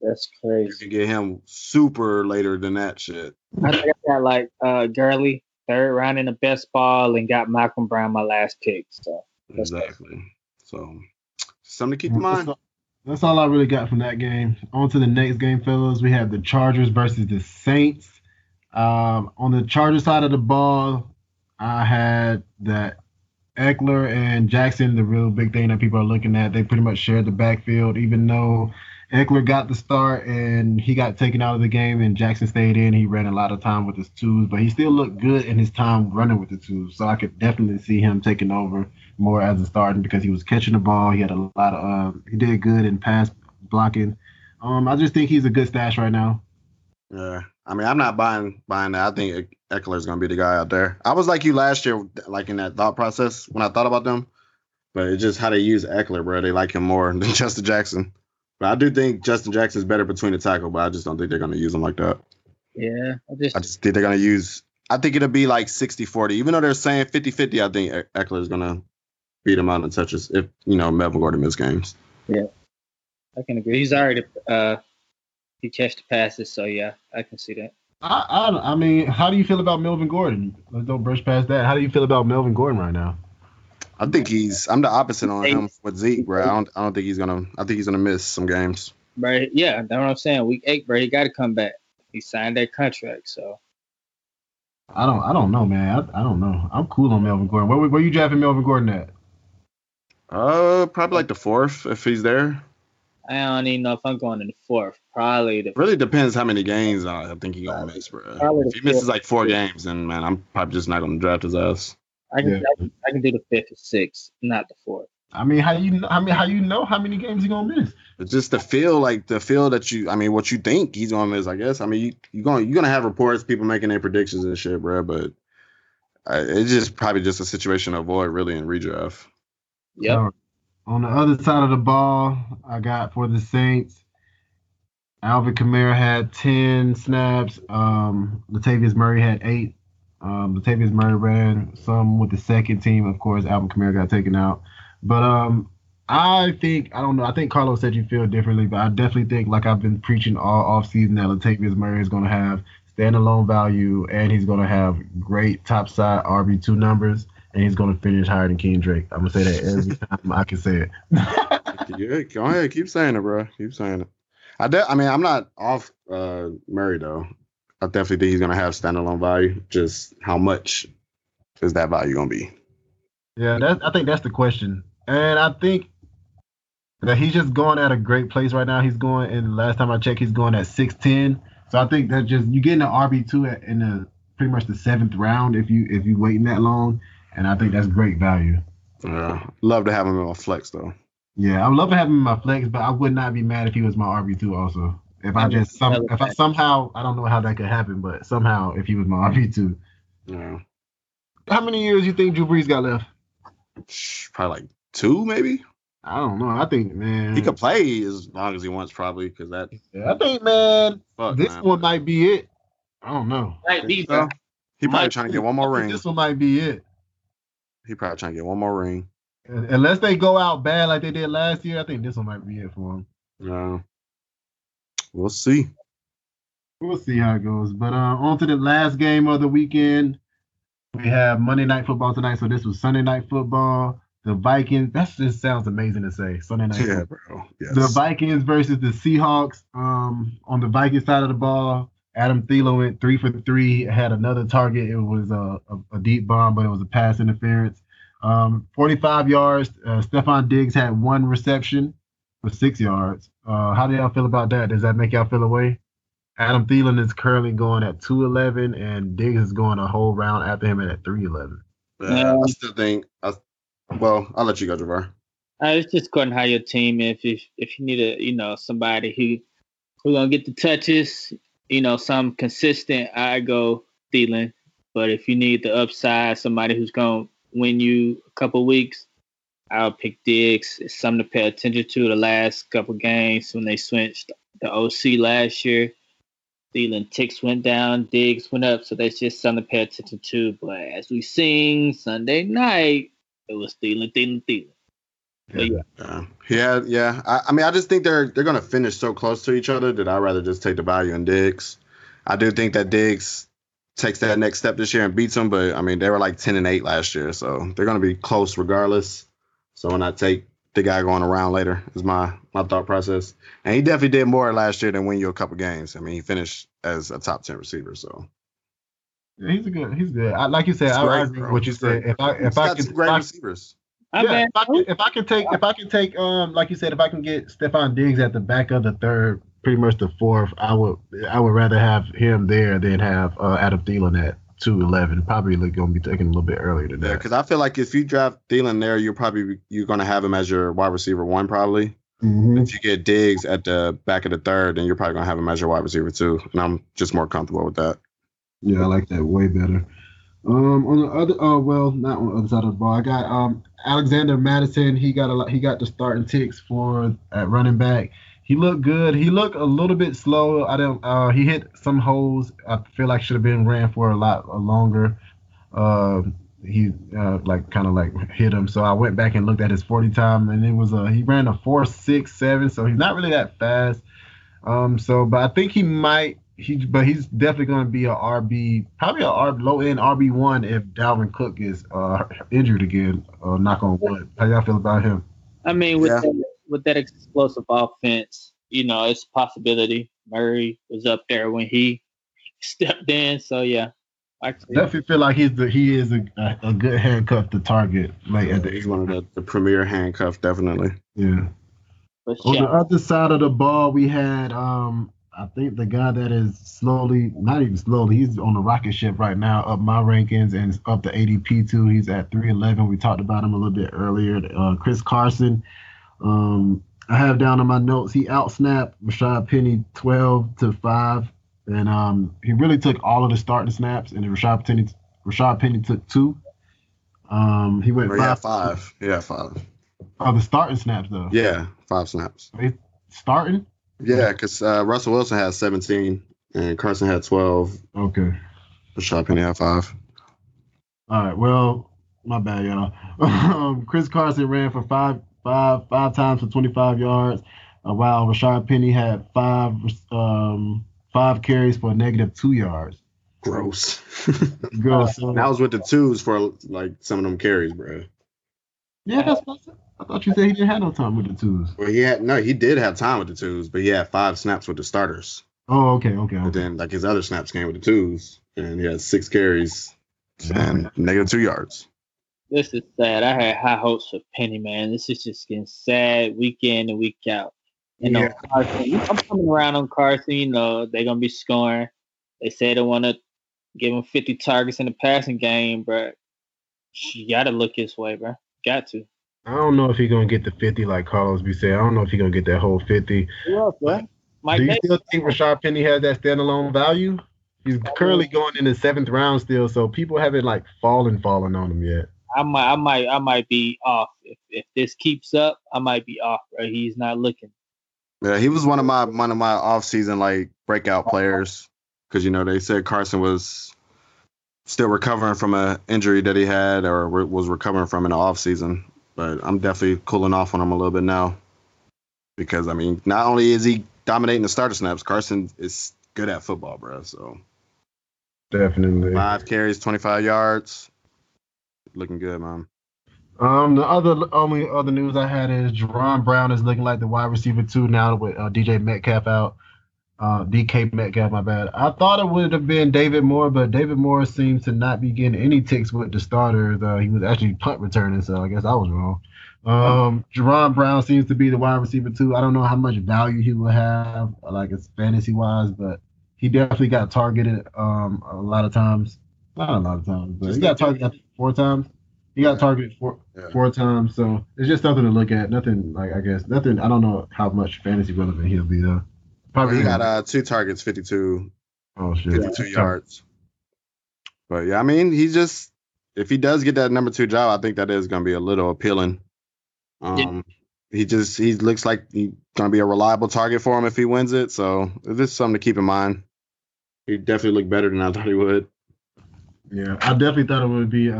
that's crazy. You can get him super later than that shit. I think I got like Gurley 3rd round in the best ball and got Malcolm Brown my last pick. So exactly. Crazy. So something to keep in mind. That's all I really got from that game. On to the next game, fellas. We have the Chargers versus the Saints. On the Chargers side of the ball, I had that. Eckler and Jackson, the real big thing that people are looking at, they pretty much shared the backfield, even though Eckler got the start and he got taken out of the game and Jackson stayed in. He ran a lot of time with his twos, but he still looked good in his time running with the twos. So I could definitely see him taking over more as a starter because he was catching the ball. He had a lot of he did good in pass blocking. I just think he's a good stash right now. Yeah. I mean, I'm not buying that. I think Eckler's going to be the guy out there. I was like you last year, like in that thought process when I thought about them. But it's just how they use Eckler, bro. They like him more than Justin Jackson. But I do think Justin Jackson's better between the tackle, but I just don't think they're going to use him like that. Yeah. I just think they're going to use – I think it'll be like 60-40. Even though they're saying 50-50, I think Eckler's going to beat him out in touches if, Melvin Gordon misses games. Yeah. I can agree. He's already he catch the passes, so yeah, I can see that. I mean, how do you feel about Melvin Gordon? Let's don't brush past that. How do you feel about Melvin Gordon right now? I think I'm the opposite on him with Zeke, bro. I don't think he's gonna. I think he's gonna miss some games. Right? Yeah, that's what I'm saying. Week 8, bro. He got to come back. He signed that contract, so. I don't know, man. I don't know. I'm cool on Melvin Gordon. Where you drafting Melvin Gordon at? Probably like the 4th if he's there. I don't even know if I'm going in the fourth. Probably. The really depends how many games I think he's going to miss, bro. If he misses like 4 games, then, man, I'm probably just not going to draft his ass. I can do the fifth or sixth, not the fourth. I mean, how you know how many games he's gonna miss? It's just the feel that you. I mean, what you think he's gonna miss, I guess. I mean, you're gonna have reports, people making their predictions and shit, bro. But it's just probably just a situation to avoid, really, in redraft. Yeah. On the other side of the ball, I got for the Saints, Alvin Kamara had 10 snaps. Latavius Murray had 8. Latavius Murray ran some with the second team. Of course, Alvin Kamara got taken out. But I think Carlos said you feel differently, but I definitely think, like I've been preaching all offseason, that Latavius Murray is going to have standalone value, and he's going to have great topside RB2 numbers, and he's going to finish higher than Kendrake. I'm going to say that every time I can say it. Yeah, go ahead. Keep saying it, bro. Keep saying it. I'm not off Murray, though. I definitely think he's going to have standalone value. Just how much is that value going to be? Yeah, I think that's the question. And I think that he's just going at a great place right now. And last time I checked, he's going at 6'10". So I think that just you get in the RB2 in pretty much the 7th round if you waiting that long. And I think that's great value. Yeah, love to have him in my flex though. Yeah, I would love to have him in my flex, but I would not be mad if he was my RB2 also. If I somehow I don't know how that could happen, but somehow if he was my RB2. Yeah. How many years you think Drew Brees got left? Probably like 2, maybe. I don't know. I think, man, he could play as long as he wants, probably. Because that, yeah, I think, man, this one might be it. I don't know. He probably trying to get one more ring. This one might be it. He probably trying to get one more ring. Unless they go out bad like they did last year, I think this one might be it for him. Yeah, we'll see. We'll see how it goes. But on to the last game of the weekend. We have Monday Night Football tonight, so this was Sunday Night Football. The Vikings, that just sounds amazing to say. Sunday Night Football. Yeah, bro. Yes. The Vikings versus the Seahawks. On the Vikings side of the ball, Adam Thielen went 3 for 3, had another target. It was a deep bomb, but it was a pass interference. 45 yards. Stephon Diggs had 1 reception for 6 yards. How do y'all feel about that? Does that make y'all feel away? Adam Thielen is currently going at 211, and Diggs is going a whole round after him at 311. I still think. I'll let you go, Javar. It's just according to how your team. If you need somebody who's gonna get the touches, some consistent, I go Thielen. But if you need the upside, somebody who's gonna win you a couple weeks, I'll pick Diggs. It's something to pay attention to. The last couple games when they switched the OC last year. Thielen ticks went down, Diggs went up, so that's just something to pay attention to. But as we seen Sunday night, it was Thielen. Yeah. I just think they're gonna finish so close to each other that I'd rather just take the value in Diggs. I do think that Diggs takes that next step this year and beats them, but I mean they were like 10-8 last year, so they're gonna be close regardless. So when I take the guy going around later is my thought process. And he definitely did more last year than win you a couple games. I mean, he finished as a top 10 receiver, so. Yeah, he's good. Like you said, I agree with what you said. If I can get Stephon Diggs at the back of the third, pretty much the fourth, I would rather have him there than have Adam Thielen at 211, probably going to be taken a little bit earlier than that. Yeah, because I feel like if you draft Thielen there, you're going to have him as your wide receiver 1 probably. Mm-hmm. If you get Diggs at the back of the third, then you're probably going to have him as your wide receiver 2, and I'm just more comfortable with that. Yeah, I like that way better. On the other, not on the other side of the ball. I got Alexander Madison. He got the starting ticks at running back. He looked good. He looked a little bit slow. He hit some holes. I feel like should have been ran for a lot longer. He hit him. So I went back and looked at his 40 time, and it was he ran a 4.67. So he's not really that fast. But I think he's definitely going to be a RB, probably a low end RB1 if Dalvin Cook is injured again. Knock on wood. How y'all feel about him? I mean, with that explosive offense, it's a possibility. Murray was up there when he stepped in, so yeah. I definitely feel like he is a good handcuff to target. He's one of the premier handcuffs, definitely. Yeah. On the other side of the ball, we had I think the guy that is slowly, not even slowly, he's on the rocket ship right now, up my rankings and up the ADP too. He's at 311. We talked about him a little bit earlier. Chris Carson. I have down in my notes, he outsnapped Rashad Penny 12-5, and he really took all of the starting snaps, and Rashad Penny took 2. He went 5. Yeah, 5. Oh, the starting snaps, though. Yeah, 5 snaps. Starting? Yeah, because Russell Wilson had 17, and Carson had 12. Okay. Rashad Penny had 5. All right, well, my bad, y'all. Chris Carson ran for 5 times for 25 yards, while Rashad Penny had 5 carries for a -2 yards. Gross. Gross. And I was with the 2s for like some of them carries, bro. Yeah, that's what I said. I thought you said he didn't have no time with the 2s. Well, he did have time with the 2s, but he had 5 snaps with the starters. Oh, okay. But then like his other snaps came with the 2s, and he had 6 carries and -2 yards. This is sad. I had high hopes for Penny, man. This is just getting sad week in and week out. And on Carson, I'm coming around on Carson. You know, they're going to be scoring. They say they want to give him 50 targets in the passing game, but you got to look his way, bro. Got to. I don't know if he's going to get the 50 like Carlos B said. I don't know if he's going to get that whole 50. Yeah, bro. Do you still think Rashad Penny has that standalone value? He's currently going in the 7th round still, so people haven't like fallen on him yet. I might be off if this keeps up. I might be off, bro. He's not looking. Yeah, he was one of my off-season like breakout players because you know they said Carson was still recovering from an injury that he had or was recovering from in the off-season. But I'm definitely cooling off on him a little bit now because I mean, not only is he dominating the starter snaps, Carson is good at football, bro. So definitely 5 carries, 25 yards. Looking good, man. The only other news I had is Jerron Brown is looking like the wide receiver 2 now with DK Metcalf, my bad. I thought it would have been David Moore, but David Moore seems to not be getting any ticks with the starters. He was actually punt returning, so I guess I was wrong. Jerron Brown seems to be the wide receiver 2. I don't know how much value he will have, like it's fantasy-wise, but he definitely got targeted a lot of times. Not a lot of times, but he got targeted 4 times. He got targeted 4 times, so it's just something to look at. Nothing like I don't know how much fantasy relevant he'll be though. Probably he got 2 targets, 52. Oh shit, 52 yards. But yeah, I mean, he just if he does get that number 2 job, I think that is going to be a little appealing. He looks like he's going to be a reliable target for him if he wins it. So this is something to keep in mind. He definitely looked better than I thought he would. Yeah, I definitely thought it would be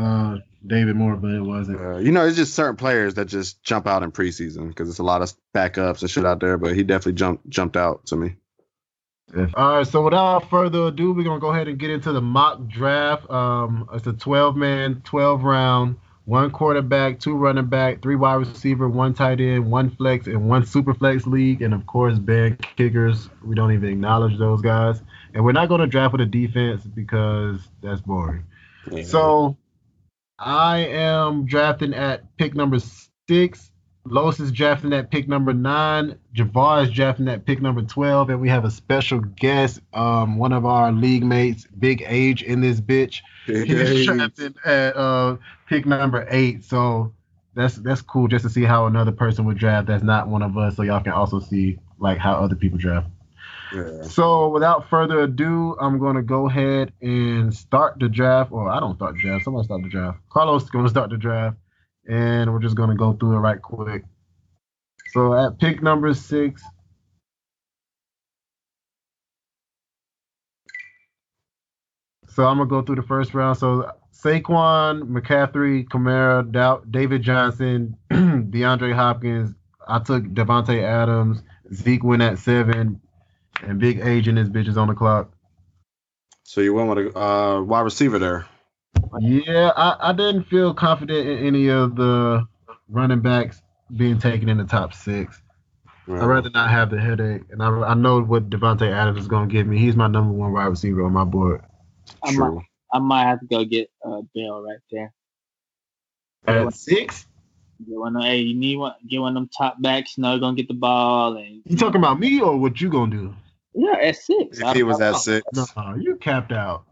David Moore, but it wasn't. You know, it's just certain players that just jump out in preseason because it's a lot of backups and shit out there, but he definitely jumped out to me. Yeah. All right, so without further ado, we're going to go ahead and get into the mock draft. It's a 12-man, 12-round, 1 quarterback, 2 running back, 3 wide receiver, 1 tight end, 1 flex, and 1 super flex league, and, of course, bad kickers. We don't even acknowledge those guys. And we're not going to draft with a defense because that's boring. Yeah. So I am drafting at pick number 6. Los is drafting at pick number 9. Javar is drafting at pick number 12. And we have a special guest, one of our league mates, Big Age in this bitch. He's drafting at pick number 8. So that's cool just to see how another person would draft that's not one of us. So y'all can also see like how other people draft. Yeah. So without further ado, I'm going to go ahead and start the draft. Or I don't start the draft. Someone start the draft. Carlos is going to start the draft. And we're just going to go through it right quick. So at pick number 6. So I'm going to go through the first round. So Saquon, McCaffrey, Kamara, David Johnson, DeAndre Hopkins. I took Devontae Adams. Zeke went at 7. And Big Age and his bitch is on the clock. So you went with a wide receiver there. Yeah, I didn't feel confident in any of the running backs being taken in the top 6. Right. I'd rather not have the headache. And I know what Devontae Adams is going to give me. He's my number 1 wide receiver on my board. True. I might have to go get Bell right there. At 6? You need one. Get one of them top backs. No, gonna get the ball. And you talking about me or what you gonna do? Yeah, at six. If he was at six, no, you capped out.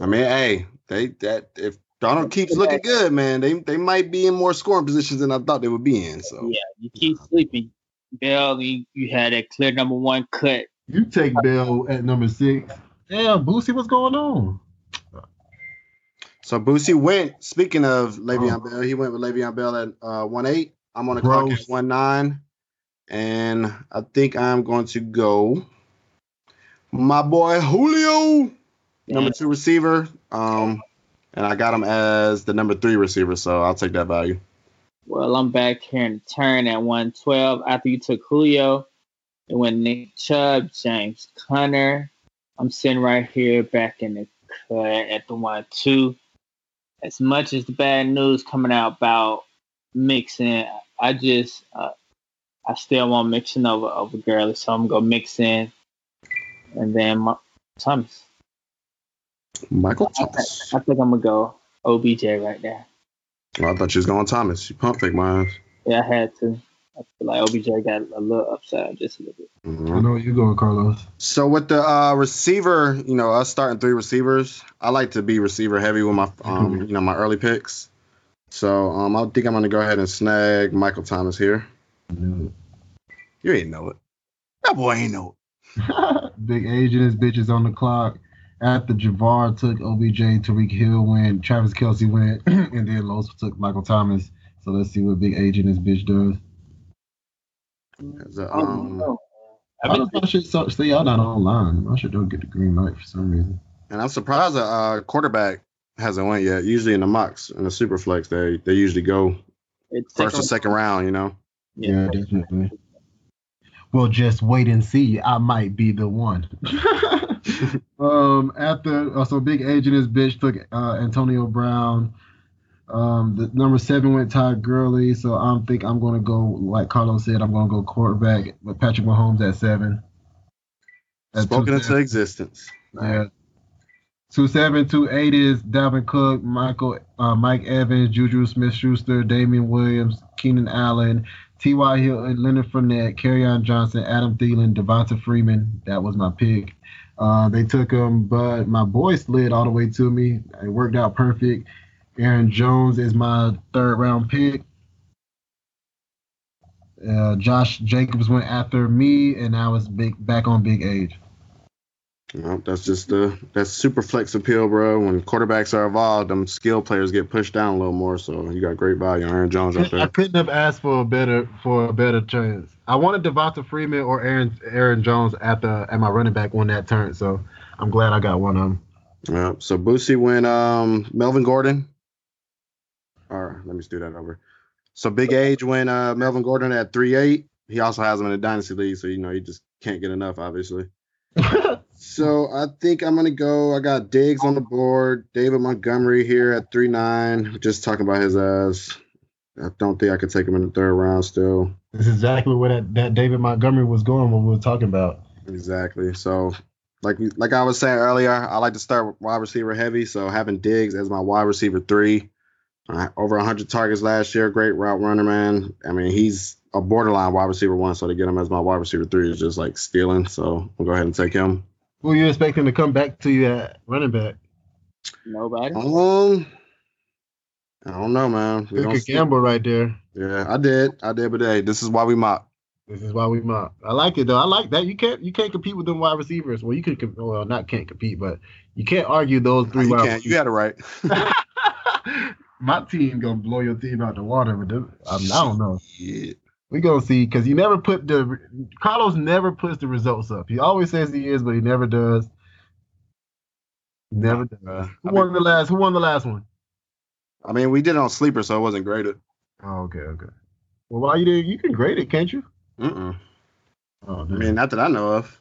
I mean, hey, if Donald keeps looking good, man, they might be in more scoring positions than I thought they would be in. So yeah, you keep sleeping. Bell, you had a clear number one cut. You take Bell at number six. Damn, Boosie, what's going on? So Boosie went. Speaking of Le'Veon Bell, he went with Le'Veon Bell at 1-8. I'm on the clock at 1-9, and I think I'm going to go my boy Julio, number two receiver, and I got him as the number three receiver, so I'll take that value. Well, I'm back here in turn at 112. After you took Julio, it went Nick Chubb, James Conner. I'm sitting right here back in the cut at the 1-2. As much as the bad news coming out about Mixon, I just I still want Mixon over Gurley, so I'm going to Mixon and then Thomas. Michael Thomas. I think I'm going to go OBJ right there. Well, I thought you was going Thomas. You pump fake my ass. Yeah, I had to. I feel like OBJ got a little upside, just a little bit. Mm-hmm. I know where you're going, Carlos. So with the receiver, you know, us starting three receivers, I like to be receiver heavy with my, you know, my early picks. So I think I'm going to go ahead and snag Michael Thomas here. Mm-hmm. You ain't know it. That boy ain't know it. Big Asian bitch is on the clock. After Ja'Varr took OBJ, Tariq Hill went, Travis Kelce went, and then Los took Michael Thomas. So let's see what Big Agent this bitch does. I don't know. Y'all not online. I should don't get the green light for some reason. And I'm surprised that quarterback hasn't went yet. Usually in the mocks and the super flex, they usually go first or second round, you know? Yeah, definitely. Well, just wait and see. I might be the one. So Big Agent is bitch took Antonio Brown. The number 7 went Todd Gurley. So I think I'm going to go, like Carlos said, I'm going to go quarterback with Patrick Mahomes at 7. Spoken into existence. Yeah. 2-7, 2-8 is Dalvin Cook, Mike Evans, Juju Smith-Schuster, Damian Williams, Keenan Allen, T.Y. Hilton, Leonard Fournette, Kerryon Johnson, Adam Thielen, Devonta Freeman. That was my pick. They took him, but my boy slid all the way to me. It worked out perfect. Aaron Jones is my third-round pick. Josh Jacobs went after me, and I was back on Big Age. Well, that's just that's super flex appeal, bro. When quarterbacks are involved, them skill players get pushed down a little more. So you got great value, Aaron Jones out there. I couldn't have asked for a better chance. I wanted Devonta Freeman or Aaron Jones at my running back on that turn. So I'm glad I got one of them. Yeah. So Boosie went Melvin Gordon. All right, let me do that over. So Big Age went Melvin Gordon at 3-8. He also has him in the dynasty league, so you know he just can't get enough, obviously. So I think I'm going to go. I got Diggs on the board. David Montgomery here at 3-9. Just talking about his ass. I don't think I could take him in the third round still. This is exactly where that David Montgomery was going when we were talking about. Exactly. So like I was saying earlier, I like to start wide receiver heavy. So having Diggs as my wide receiver 3. Over 100 targets last year. Great route runner, man. I mean, he's a borderline wide receiver 1, so to get him as my wide receiver 3 is just like stealing. So we'll go ahead and take him. Who are you expecting to come back to you at running back? Nobody. I don't know, man. We took a gamble right there. Yeah, I did, but hey, this is why we mock. I like it though. I like that. You can't compete with them wide receivers. Well, you could. Well, not can't compete, but you can't argue those three. No, you can't. You got it right. My team gonna blow your team out the water with them. I don't know. Shit. We gonna see because Carlos never puts the results up. He always says he is, but he never does. Never does. Who won the last one? I mean, we did it on Sleeper, so it wasn't graded. Oh, okay. Well, while you did, you can grade it, can't you? Oh, dude. I mean, not that I know of.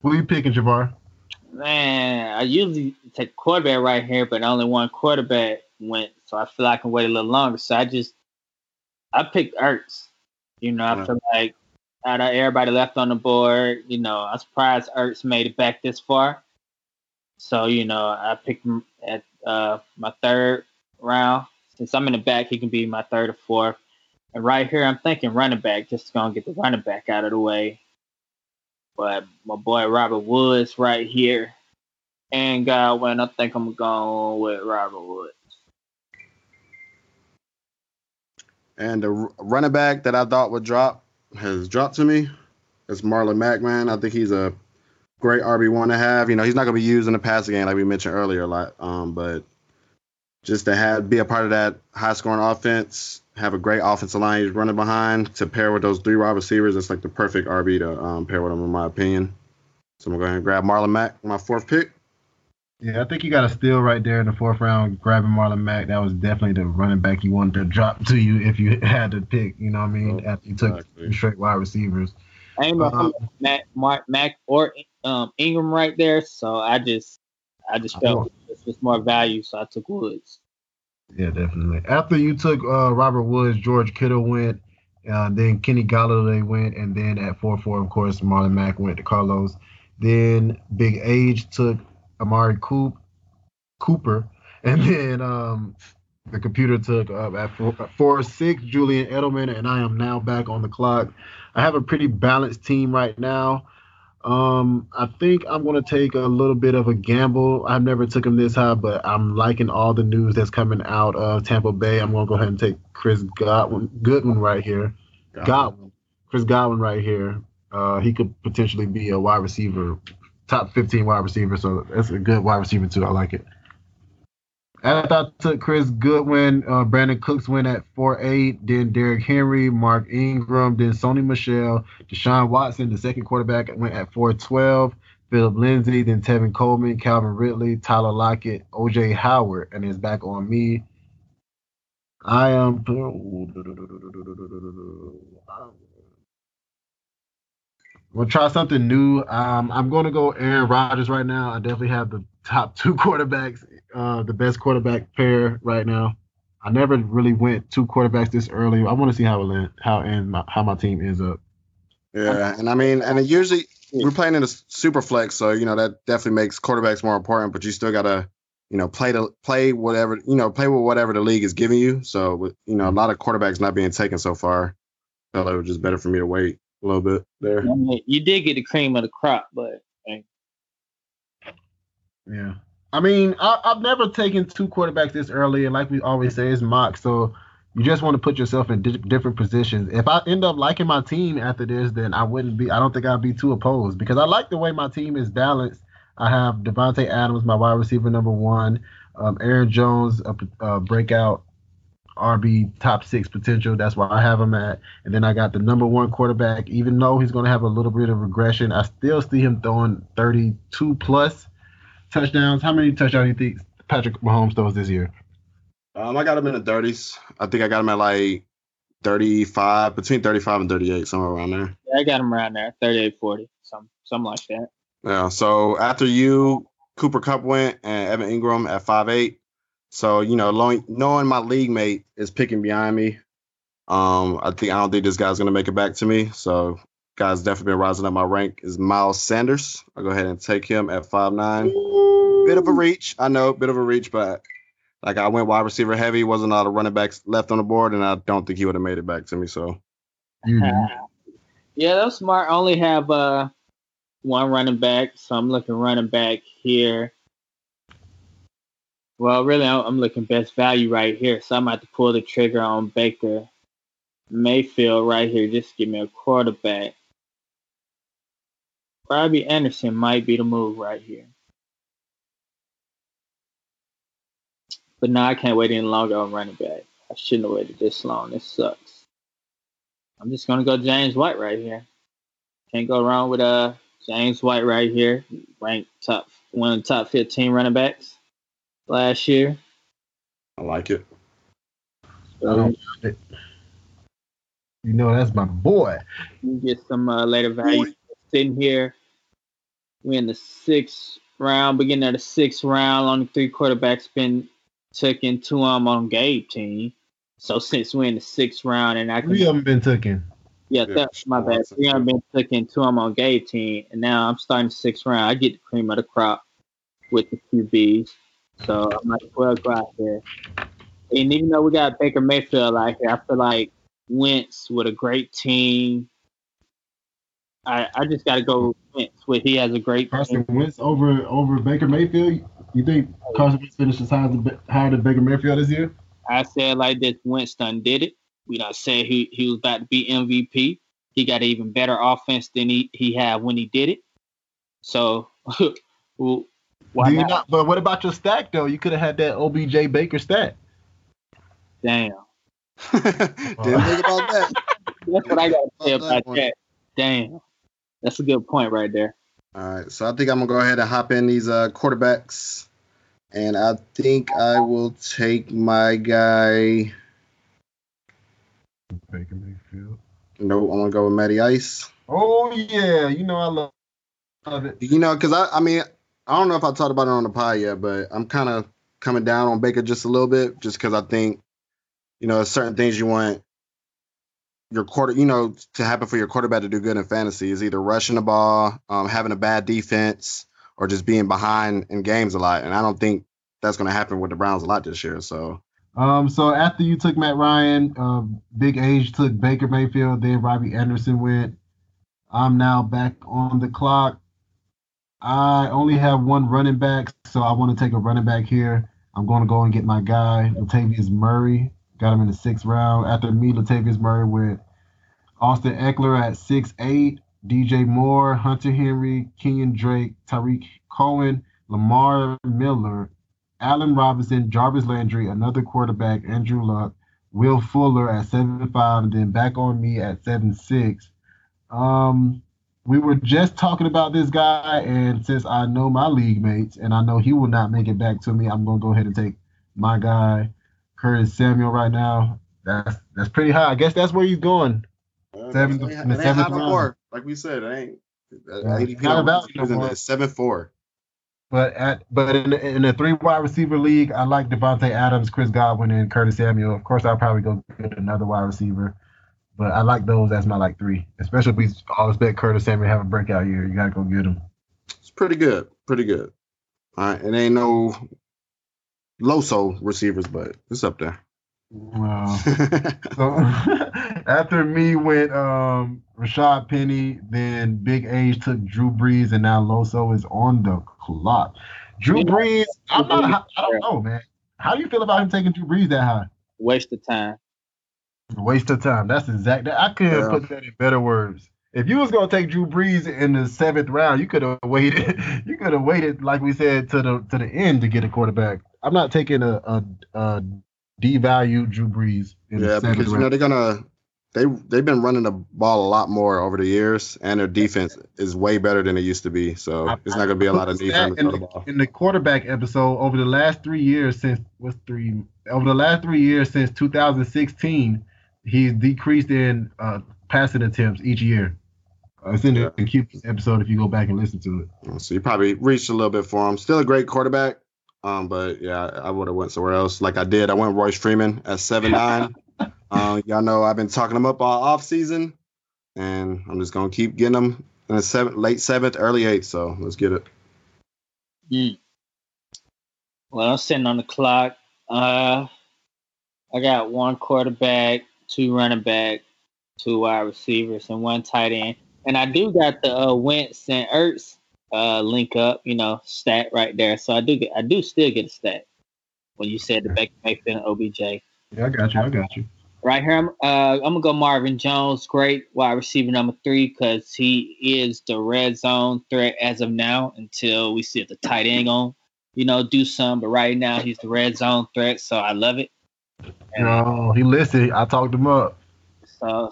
Who are you picking, Ja'Varr? Man, I usually take quarterback right here, but only one quarterback went, so I feel like I can wait a little longer. So I picked Ertz. You know, I feel like out of everybody left on the board, you know, I'm surprised Ertz made it back this far. So, you know, I picked him at my third round. Since I'm in the back, he can be my third or fourth. And right here, I'm thinking running back, just going to get the running back out of the way. But my boy Robert Woods right here. And Godwin, I think I'm going with Robert Woods. And the running back that I thought would drop has dropped to me. It's Marlon Mack, man. I think he's a great RB1 to have. You know, he's not going to be used in the passing game like we mentioned earlier a lot. But just to be a part of that high-scoring offense, have a great offensive line he's running behind to pair with those three wide receivers, it's like the perfect RB to pair with him, in my opinion. So I'm going to go ahead and grab Marlon Mack, my fourth pick. Yeah, I think you got a steal right there in the fourth round, grabbing Marlon Mack. That was definitely the running back you wanted to drop to you if you had to pick, you know what I mean, after you took straight wide receivers. I ain't going Mack or Ingram right there, so I just felt this was more value, so I took Woods. Yeah, definitely. After you took Robert Woods, George Kittle went, then Kenny Galladay went, and then at 4-4, of course, Marlon Mack went to Carlos. Then Big Age took Amari Cooper, and then the computer took up at 4-6, Julian Edelman, and I am now back on the clock. I have a pretty balanced team right now. I think I'm going to take a little bit of a gamble. I've never took him this high, but I'm liking all the news that's coming out of Tampa Bay. I'm going to go ahead and take Chris Godwin right here. Chris Godwin right here. He could potentially be a wide receiver, top 15 wide receiver, so that's a good wide receiver too. I like it. After I took Chris Goodwin, Brandon Cooks went at 4-8, then Derrick Henry, Mark Ingram, then Sony Michel, Deshaun Watson, the second quarterback, went at 4-12, Phillip Lindsay, then Tevin Coleman, Calvin Ridley, Tyler Lockett, O.J. Howard, and it's back on me. I am... We'll try something new. I'm going to go Aaron Rodgers right now. I definitely have the top two quarterbacks, the best quarterback pair right now. I never really went two quarterbacks this early. I want to see how my team ends up. Yeah, and I mean, and usually we're playing in a super flex, so you know that definitely makes quarterbacks more important. But you still gotta, you know, play with whatever the league is giving you. So with, you know, a lot of quarterbacks not being taken so far, I felt it was just better for me to wait a little bit there. You did get the cream of the crop, but hey. Yeah. I mean, I've never taken two quarterbacks this early, and like we always say, it's mock. So you just want to put yourself in different positions. If I end up liking my team after this, then I don't think I'd be too opposed because I like the way my team is balanced. I have Devontae Adams, my wide receiver number one, Aaron Jones, a breakout RB top six potential. That's why I have him at. And then I got the number one quarterback. Even though he's going to have a little bit of regression, I still see him throwing 32 plus touchdowns. How many touchdowns do you think Patrick Mahomes throws this year? I got him in the 30s. I think I got him at like 35, between 35 and 38, somewhere around there. Yeah, I got him around there, 38, 40, something like that. Yeah, so after you, Cooper Kupp went and Evan Ingram at 5'8". So, you know, knowing my league mate is picking behind me, I don't think this guy's going to make it back to me. So, guy's definitely been rising up my rank is Miles Sanders. I'll go ahead and take him at 5'9". Bit of a reach. I know, bit of a reach, but like I went wide receiver heavy. Wasn't a lot of running backs left on the board, and I don't think he would have made it back to me. So, yeah, that was smart. I only have one running back, so I'm looking running back here. Well, really, I'm looking best value right here, so I'm about to pull the trigger on Baker Mayfield right here. Just give me a quarterback. Robbie Anderson might be the move right here. But no, I can't wait any longer on running back. I shouldn't have waited this long. This sucks. I'm just going to go James White right here. Can't go wrong with James White right here. Ranked one of the top 15 running backs last year. I like it. You know, that's my boy. You get some later value. Boy. Sitting here, we're in the sixth round, beginning of the sixth round. Only three quarterbacks been taken, two of them on Gabe team. So since we're in the sixth round, and three of them been taken. Yeah, that's my bad. Three of them been taken, two of them on Gabe team, and now I'm starting the sixth round. I get the cream of the crop with the QBs. So I might as well go out there And even though we got Baker Mayfield out here, I feel like Wentz with a great team. I just got to go Wentz with he has a great Carson team. Wentz over Baker Mayfield? You think Carson Wentz finishes higher than Baker Mayfield this year? I said like this, Wentz done did it. We done said he was about to be MVP. He got an even better offense than he had when he did it. So, why not? But what about your stack, though? You could have had that OBJ Baker stack. Damn. Didn't think about that. That's what I got to say about that. Damn. That's a good point right there. All right. So I think I'm going to go ahead and hop in these quarterbacks. And I think I will take my guy. Baker Mayfield. No, I'm going to go with Matty Ice. Oh, yeah. You know I love it. You know, because, I mean, I don't know if I talked about it on the pod yet, but I'm kind of coming down on Baker just a little bit just because I think, you know, certain things you want your to happen for your quarterback to do good in fantasy is either rushing the ball, having a bad defense, or just being behind in games a lot. And I don't think that's going to happen with the Browns a lot this year. So after you took Matt Ryan, Big Age took Baker Mayfield, then Robbie Anderson went. I'm now back on the clock. I only have one running back, so I want to take a running back here. I'm going to go and get my guy, Latavius Murray. Got him in the sixth round. After me, Latavius Murray with Austin Eckler at 6'8", DJ Moore, Hunter Henry, Kenyon Drake, Tariq Cohen, Lamar Miller, Allen Robinson, Jarvis Landry, another quarterback, Andrew Luck, Will Fuller at 7'5", and then back on me at 7'6". We were just talking about this guy, and since I know my league mates, and I know he will not make it back to me, I'm going to go ahead and take my guy, Curtis Samuel, right now. That's pretty high. I guess that's where he's going. Seventh round. Like we said, it ain't. ADP not about it. 7'4". But in a 3 wide receiver league, I like Devontae Adams, Chris Godwin, and Curtis Samuel. Of course, I'll probably go get another wide receiver. But I like those as my like 3, especially if we all expect Curtis Samuel to have a breakout year. You got to go get him. It's pretty good. Pretty good. All right. It ain't no low-so receivers, but it's up there. Wow. So after me went Rashad Penny, then Big Age took Drew Brees, and now Loso is on the clock. Drew Brees, I don't know, man. How do you feel about him taking Drew Brees that high? Waste of time. That's exact. I couldn't have put that in better words. If you was gonna take Drew Brees in the 7th round, you could have waited. You could have waited, like we said, to the end to get a quarterback. I'm not taking a devalued Drew Brees in the 7th round. Yeah, because they've been running the ball a lot more over the years, and their defense is way better than it used to be. So it's not gonna be a lot of defense on the ball. In the quarterback episode, over the last 3 years since 2016. He's decreased in passing attempts each year. It's in the Q episode if you go back and listen to it. So you probably reached a little bit for him. Still a great quarterback, but yeah, I would have went somewhere else. Like I did, I went Royce Freeman at 7'9". Y'all know I've been talking him up all off season, and I'm just gonna keep getting him in the late 7th, early 8th. So let's get it. Well, I'm sitting on the clock. I got one quarterback, 2 running back, 2 wide receivers, and 1 tight end. And I do got the Wentz and Ertz link up, stat right there. So I do still get a stat when you said the Baker Mayfield and OBJ. Yeah, I got you. Right here, I'm going to go Marvin Jones, great wide receiver number 3, because he is the red zone threat as of now until we see if the tight end going to, do some. But right now, he's the red zone threat, so I love it. No, he listed. I talked him up. So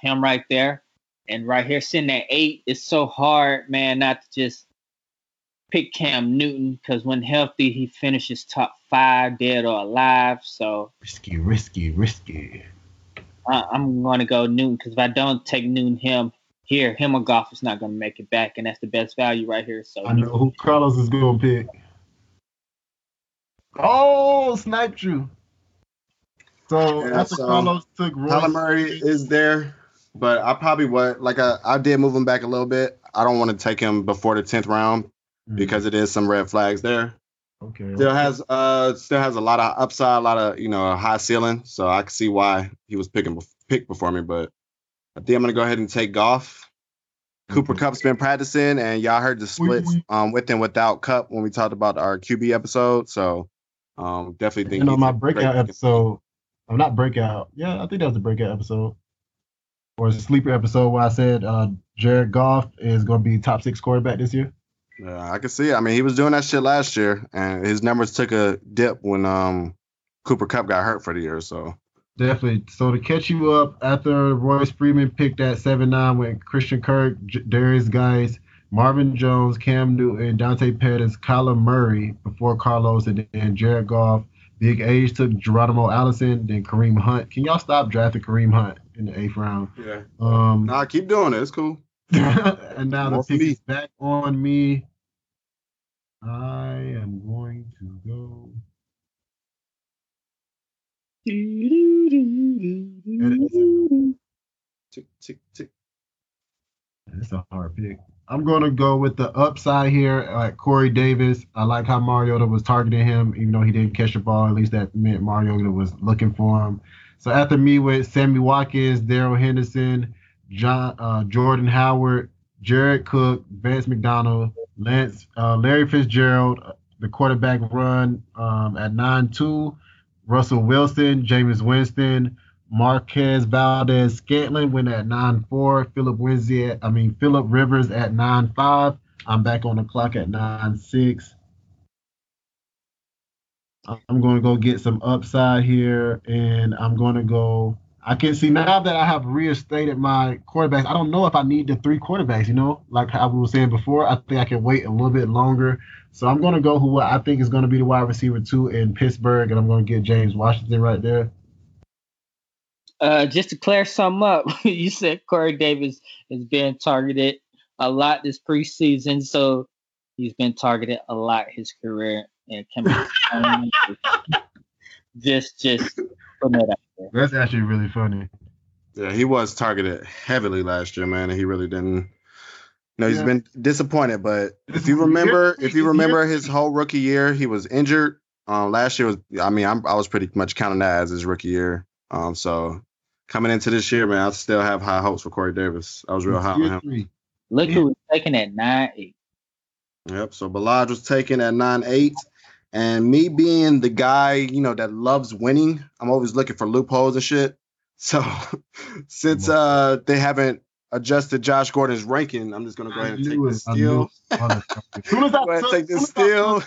him right there. And right here, sitting at 8, it's so hard, man, not to just pick Cam Newton, because when healthy, he finishes top 5, dead or alive. So risky. I'm going to go Newton, because if I don't take Newton, him or Goff is not going to make it back, and that's the best value right here. So I know who Carlos is going to pick. Oh, sniped you. So after Carlos took Royce, Kyler Murray is there, but I probably would. Like I did move him back a little bit. I don't want to take him before the 10th round because it is some red flags there. Okay. Still has a lot of upside, a lot of, high ceiling. So I can see why he was picked before me, but I think I'm going to go ahead and take Goff. Cooper Kupp's been practicing, and y'all heard the splits with and without Kupp when we talked about our QB episode. So definitely think. And on my breakout episode, I'm not breakout. Yeah, I think that was the breakout episode or the sleeper episode where I said Jared Goff is going to be top 6 quarterback this year. Yeah, I can see it. I mean, he was doing that shit last year, and his numbers took a dip when Cooper Kupp got hurt for the year. So definitely. So to catch you up, after Royce Freeman picked at 7-9 with Christian Kirk, Darius Geis, Marvin Jones, Cam Newton, Dante Pettis, Kyler Murray before Carlos, and then Jared Goff. Big Age took Geronimo Allison, then Kareem Hunt. Can y'all stop drafting Kareem Hunt in the 8th round? Yeah. Nah, keep doing it. It's cool. And now the pick is back on me. I am going to go. Tick, tick, tick. That's a hard pick. I'm going to go with the upside here at Corey Davis. I like how Mariota was targeting him, even though he didn't catch the ball. At least that meant Mariota was looking for him. So after me with Sammy Watkins, Darrell Henderson, Jordan Howard, Jared Cook, Vance McDonald, Larry Fitzgerald, the quarterback run at 9-2, Russell Wilson, Jameis Winston, Marquez Valdez-Scantling went at 9-4, Phillip Rivers at 9-5. I'm back on the clock at 9-6. I'm going to go get some upside here, and I'm going to go. I can see now that I have reinstated my quarterbacks, I don't know if I need the 3 quarterbacks, like I was saying before. I think I can wait a little bit longer. So I'm going to go who I think is going to be the wide receiver 2 in Pittsburgh, and I'm going to get James Washington right there. Just to clear something up, you said Corey Davis is being targeted a lot this preseason, so he's been targeted a lot his career. And can be just putting that out there. That's actually really funny. Yeah, he was targeted heavily last year, man, and he really didn't. He's been disappointed, but if you remember his whole rookie year, he was injured. Last year was, I was pretty much counting that as his rookie year. So coming into this year, man, I still have high hopes for Corey Davis. I was real high on him. Look who was taken at 9-8. Yep. So Ballage was taken at 9-8, and me being the guy, that loves winning, I'm always looking for loopholes and shit. So since they haven't adjusted Josh Gordon's ranking, I'm just gonna go ahead and take this steal.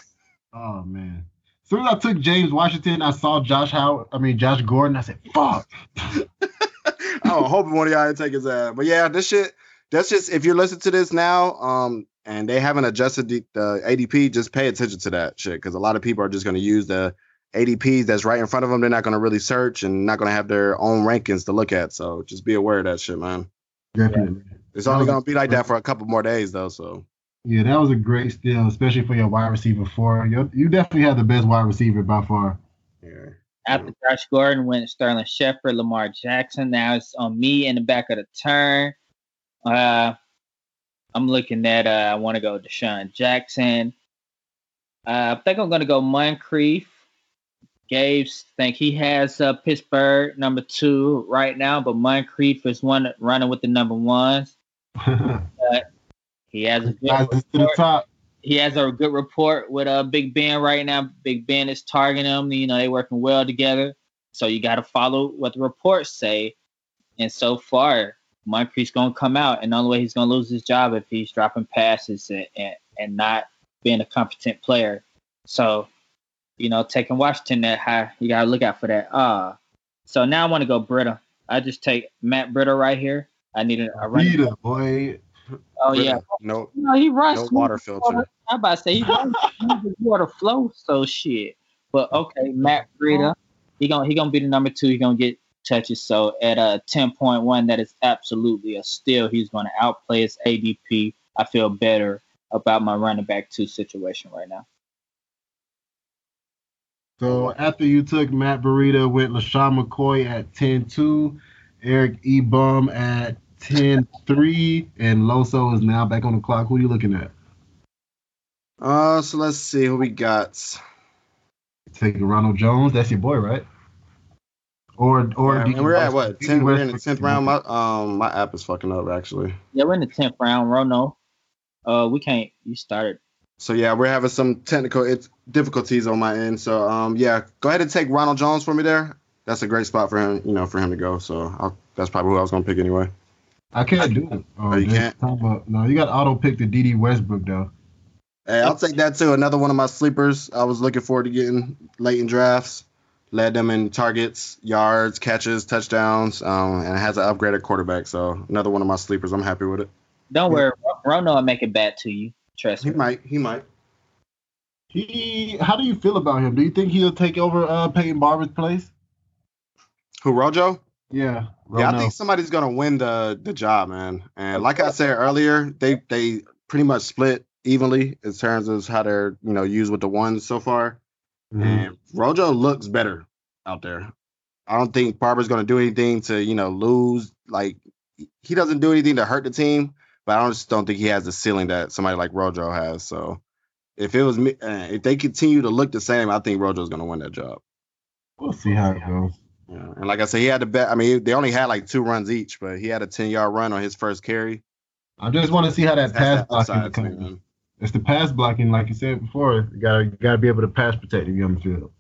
Oh man. As soon as I took James Washington, I saw Josh Gordon. I said, fuck. I was hoping one of y'all didn't take his ass. But yeah, this shit, that's just, if you're listening to this now, and they haven't adjusted the ADP, just pay attention to that shit. Because a lot of people are just going to use the ADPs that's right in front of them. They're not going to really search and not going to have their own rankings to look at. So just be aware of that shit, man. Definitely. It's only going to be like that for a couple more days, though, so. Yeah, that was a great steal, especially for your wide receiver 4. You definitely have the best wide receiver by far. Yeah. After Josh Gordon went Sterling Shepard, Lamar Jackson. Now it's on me in the back of the turn. I'm looking at I want to go Deshaun Jackson. I think I'm going to go Moncrief. Gabe's think he has Pittsburgh number 2 right now, but Moncrief is one running with the number 1s. He has a good report. To the top. He has a good report with Big Ben right now. Big Ben is targeting him. They working well together. So you got to follow what the reports say. And so far, Moncrief's going to come out, and the only way he's going to lose his job if he's dropping passes and not being a competent player. So, taking Washington that high, you got to look out for that. So now I want to go Britta. I just take Matt Britta right here. I need a running Britta, boy. Oh really? Yeah, no, he rushed. No water filter. I'm about to say he rushed the water flow, so shit. But okay, Matt Breida, he gonna be the number 2. He's gonna get touches. So at 10.1, that is absolutely a steal. He's gonna outplay his ADP. I feel better about my running back 2 situation right now. So after you took Matt Breida with LaShawn McCoy at 10.2, Eric Ebum at 10-3, and Loso is now back on the clock. Who are you looking at? So let's see who we got. Take Ronald Jones. That's your boy, right? Or yeah, we're at what? 10, we're in the 10th round. My app is fucking up, actually. Yeah, we're in the 10th round, Rono. We can't. You started. So, yeah, we're having some technical difficulties on my end. So, yeah, go ahead and take Ronald Jones for me there. That's a great spot for him, you know, for him to go. So that's probably who I was going to pick anyway. I can't do it. Oh, you can't? No, you got to auto-pick the D.D. Westbrook, though. Hey, I'll take that, too. Another one of my sleepers I was looking forward to getting late in drafts. Led them in targets, yards, catches, touchdowns, and it has an upgraded quarterback. So another one of my sleepers. I'm happy with it. Don't worry. Rono will make it bad to you. Trust me. He might. How do you feel about him? Do you think he'll take over Peyton Barber's place? Who, Rojo? Yeah. Rono. Yeah, I think somebody's going to win the job, man. And like I said earlier, they pretty much split evenly in terms of how they're, you know, used with the ones so far. Mm-hmm. And Rojo looks better out there. I don't think Barber's going to do anything to, you know, lose. Like, he doesn't do anything to hurt the team, but I just don't think he has the ceiling that somebody like Rojo has. So if it was me, if they continue to look the same, I think Rojo's going to win that job. We'll see how it goes. Yeah. And like I said, he had the bet. I mean, they only had like 2 runs each, but he had a 10-yard run on his first carry. I just want to see how that pass blocking comes. It's the pass blocking, like you said before. You gotta be able to pass protect if you're on the field.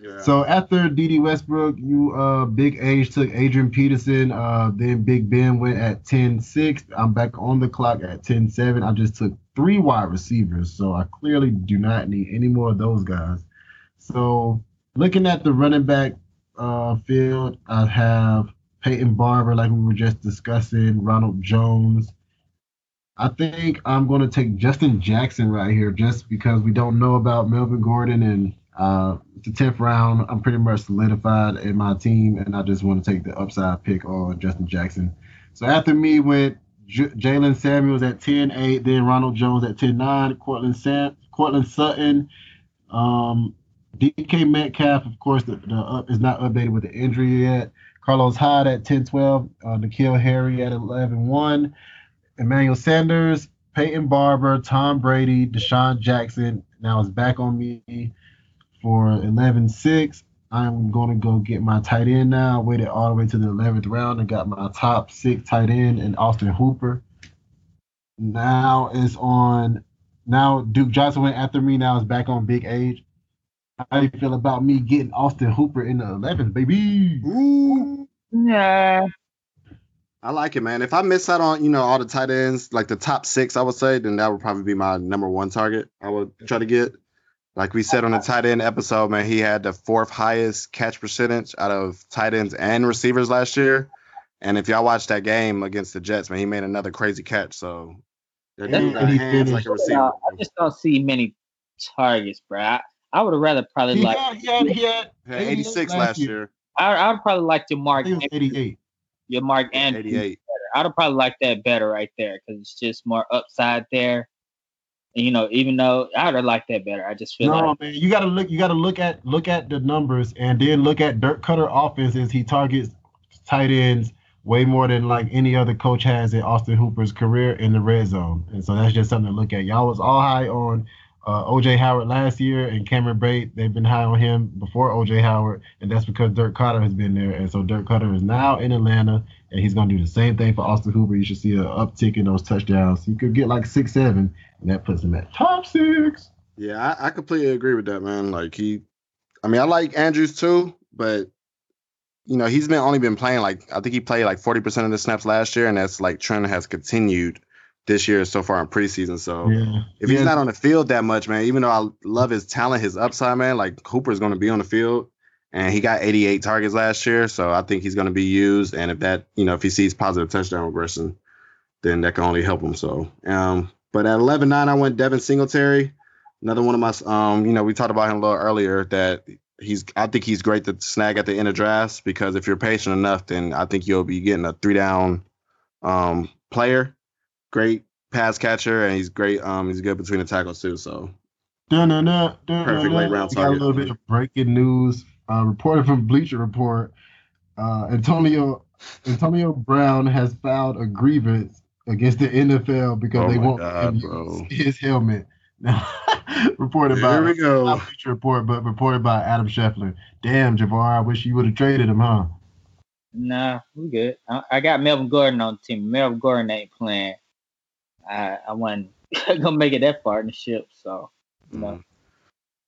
Yeah. So after D.D. Westbrook, you Big Age took Adrian Peterson. Then Big Ben went at 10-6. I'm back on the clock at 10-7. I just took 3 wide receivers, so I clearly do not need any more of those guys. So looking at the running back field, I have Peyton Barber, like we were just discussing, Ronald Jones. I think I'm going to take Justin Jackson right here just because we don't know about Melvin Gordon, and the 10th round, I'm pretty much solidified in my team, and I just want to take the upside pick on Justin Jackson. So after me went Jalen Samuels at 10-8, then Ronald Jones at 10-9, Cortland Sutton, DK Metcalf, of course, the is not updated with the injury yet, Carlos Hyde at 10-12, N'Keal Harry at 11-1, Emmanuel Sanders, Peyton Barber, Tom Brady, Deshaun Jackson. Now it's back on me for 11-6. I'm going to go get my tight end now. I waited all the way to the 11th round and got my top 6 tight end and Austin Hooper. Now Duke Johnson went after me. Now it's back on Big Age. How do you feel about me getting Austin Hooper in the 11th, baby? Ooh. Yeah. I like it, man. If I miss out on, you know, all the tight ends, like the top 6, I would say, then that would probably be my number 1 target I would try to get. Like we said on the tight end episode, man, he had the 4th highest catch percentage out of tight ends and receivers last year. And if y'all watched that game against the Jets, man, he made another crazy catch. So they're doing hands like a receiver. I just don't see many targets, bro. I would have rather probably he had 86 last year. I would probably like to mark 88. Your Mark Andrews. 88. I'd have probably liked that better right there because it's just more upside there. And, you know, even though I'd have liked that better, I just feel man, you gotta look at the numbers and then look at Dirk Cutter offenses. He targets tight ends way more than like any other coach has in Austin Hooper's career in the red zone. And so that's just something to look at. Y'all was all high on O.J. Howard last year, and Cameron Brate, they've been high on him before O.J. Howard, and that's because Dirk Cutter has been there. And so Dirk Cutter is now in Atlanta, and he's going to do the same thing for Austin Hooper. You should see an uptick in those touchdowns. You could get like 6-7, and that puts him at top 6. Yeah, I completely agree with that, man. Like I like Andrews too, but you know, he's only been playing like, I think he played like 40% of the snaps last year, and that's like trend has continued this year so far in preseason. So if he's not on the field that much, man, even though I love his talent, his upside, man, like Cooper's going to be on the field, and he got 88 targets last year. So I think he's going to be used. And if that, you know, if he sees positive touchdown regression, then that can only help him. So, but at 11-9, I went Devin Singletary. Another one of my, you know, we talked about him a little earlier that I think he's great to snag at the end of drafts, because if you're patient enough, then I think you'll be getting a 3-down player. Great pass catcher, and he's great. He's good between the tackles too. So, perfect late round target. Got a little bit of breaking news. Reported from Bleacher Report, Antonio Brown has filed a grievance against the NFL because they won't give him his helmet. reported by, here we go. Not feature report, but reported by Adam Scheffler. Damn, Javar, I wish you would have traded him, huh? Nah, we good. I got Melvin Gordon on the team. Melvin Gordon ain't playing. I wasn't gonna make it that far in the ship, so. No.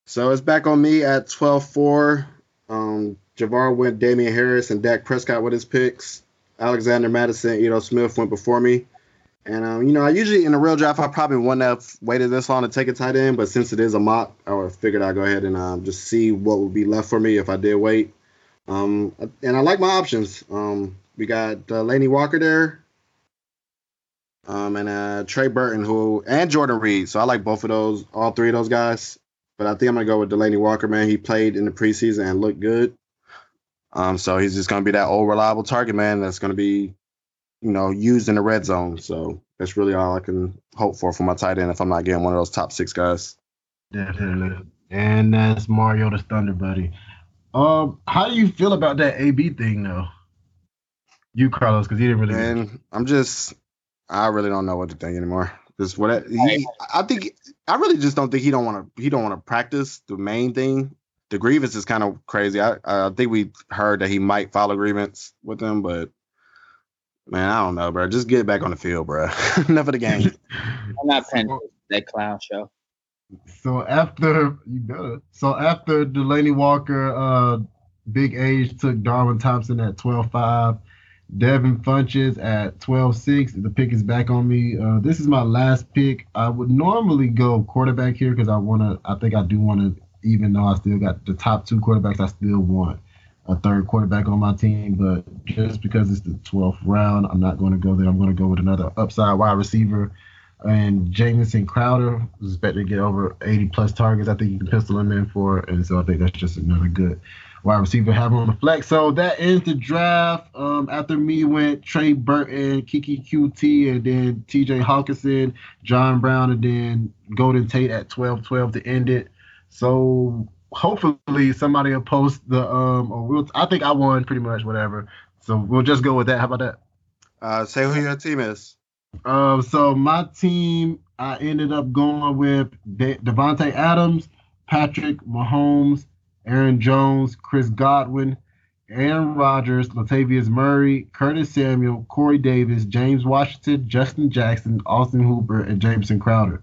So it's back on me at 12-4. Javar went Damian Harris and Dak Prescott with his picks. Alexander Madison, Smith went before me. And, I usually, in a real draft, I probably wouldn't have waited this long to take a tight end. But since it is a mock, I figured I'd go ahead and just see what would be left for me if I did wait. And I like my options. We got Delanie Walker there. And Trey Burton, and Jordan Reed. So I like both of those, all three of those guys. But I think I'm going to go with Delanie Walker, man. He played in the preseason and looked good. So he's just going to be that old reliable target, man, that's going to be, used in the red zone. So that's really all I can hope for my tight end if I'm not getting one of those top six guys. Definitely. And that's Mariota's Thunder Buddy. How do you feel about that AB thing, though? You, Carlos, because he didn't really. And I really don't know what to think anymore. I really just don't think he don't want to practice the main thing. The grievance is kind of crazy. I think we heard that he might file a grievance with him, but man, I don't know, bro. Just get back on the field, bro. Enough of the game. I'm not paying that clown show. So after Delanie Walker, Big Age took Darwin Thompson at 12-5. Devin Funches at 12-6. The pick is back on me. This is my last pick. I would normally go quarterback here because I think I do want to. Even though I still got the top two quarterbacks, I still want a third quarterback on my team. But just because it's the 12th round, I'm not going to go there. I'm going to go with another upside wide receiver. And Jamison Crowder is expected to get over 80-plus targets. I think you can pistol him in for it. And so I think that's just another good wide receiver having on the flex. So that ends the draft. After me went Trey Burton, Kiki QT, and then TJ Hawkinson, John Brown, and then Golden Tate at 12-12 to end it. So hopefully somebody will post the I think I won pretty much whatever. So we'll just go with that. How about that? Say who your team is. So my team, I ended up going with Devontae Adams, Patrick Mahomes, Aaron Jones, Chris Godwin, Aaron Rodgers, Latavius Murray, Curtis Samuel, Corey Davis, James Washington, Justin Jackson, Austin Hooper, and Jameson Crowder.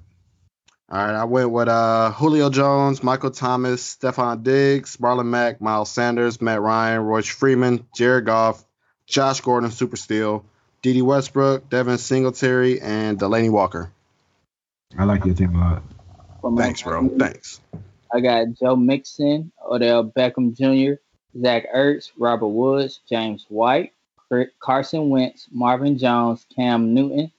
All right, I went with Julio Jones, Michael Thomas, Stephon Diggs, Marlon Mack, Miles Sanders, Matt Ryan, Royce Freeman, Jared Goff, Josh Gordon, Super Steel, Dede Westbrook, Devin Singletary, and Delanie Walker. I like your team a lot. Thanks, bro. Thanks. I got Joe Mixon, Odell Beckham Jr., Zach Ertz, Robert Woods, James White, Carson Wentz, Marvin Jones, Cam Newton,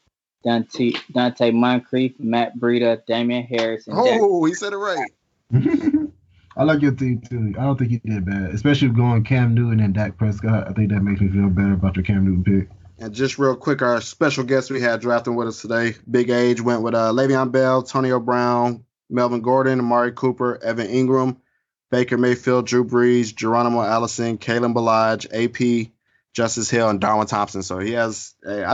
Dante Moncrief, Matt Breida, Damian Harris. And he said it right. I like your team, too. I don't think you did bad, especially going Cam Newton and Dak Prescott. I think that makes me feel better about your Cam Newton pick. And just real quick, our special guest we had drafting with us today, Big Age, went with Le'Veon Bell, Antonio Brown, Melvin Gordon, Amari Cooper, Evan Ingram, Baker Mayfield, Drew Brees, Geronimo Allison, Kalen Ballage, AP, Justice Hill, and Darwin Thompson. So I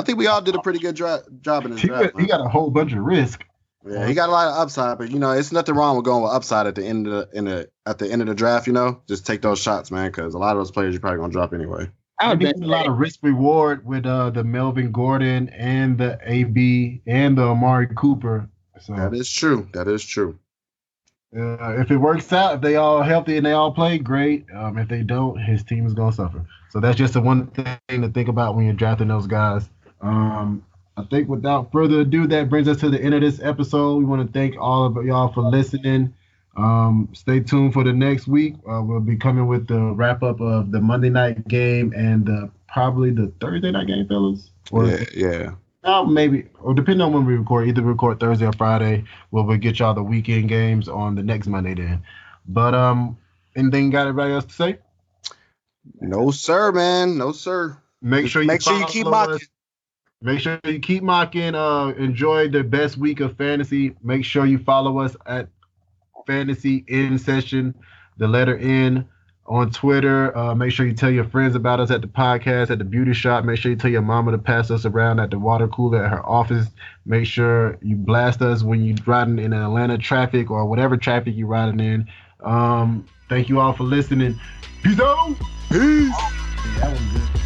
think we all did a pretty good job in this draft. He got a whole bunch of risk. Yeah, he got a lot of upside, but it's nothing wrong with going with upside at the end of the draft. Just take those shots, man, because a lot of those players you're probably gonna drop anyway. I think a lot of risk reward with the Melvin Gordon and the AB and the Amari Cooper. So that is true. If it works out, if they all healthy and they all play, great. If they don't, his team is going to suffer. So that's just the one thing to think about when you're drafting those guys. I think without further ado, that brings us to the end of this episode. We want to thank all of y'all for listening. Stay tuned for the next week. We'll be coming with the wrap-up of the Monday night game and probably the Thursday night game, fellas. Yeah. Maybe, or depending on when we record, either record Thursday or Friday, where we'll get y'all the weekend games on the next Monday then. But anything got everybody else to say? No, sir, man. No, sir. Make sure you keep mocking. Enjoy the best week of fantasy. Make sure you follow us at Fantasy In Session, the letter N. on Twitter. Make sure you tell your friends about us at the podcast, at the beauty shop. Make sure you tell your mama to pass us around at the water cooler at her office. Make sure you blast us when you're riding in Atlanta traffic or whatever traffic you're riding in. Thank you all for listening. Peace out. Peace. Yeah, that was good.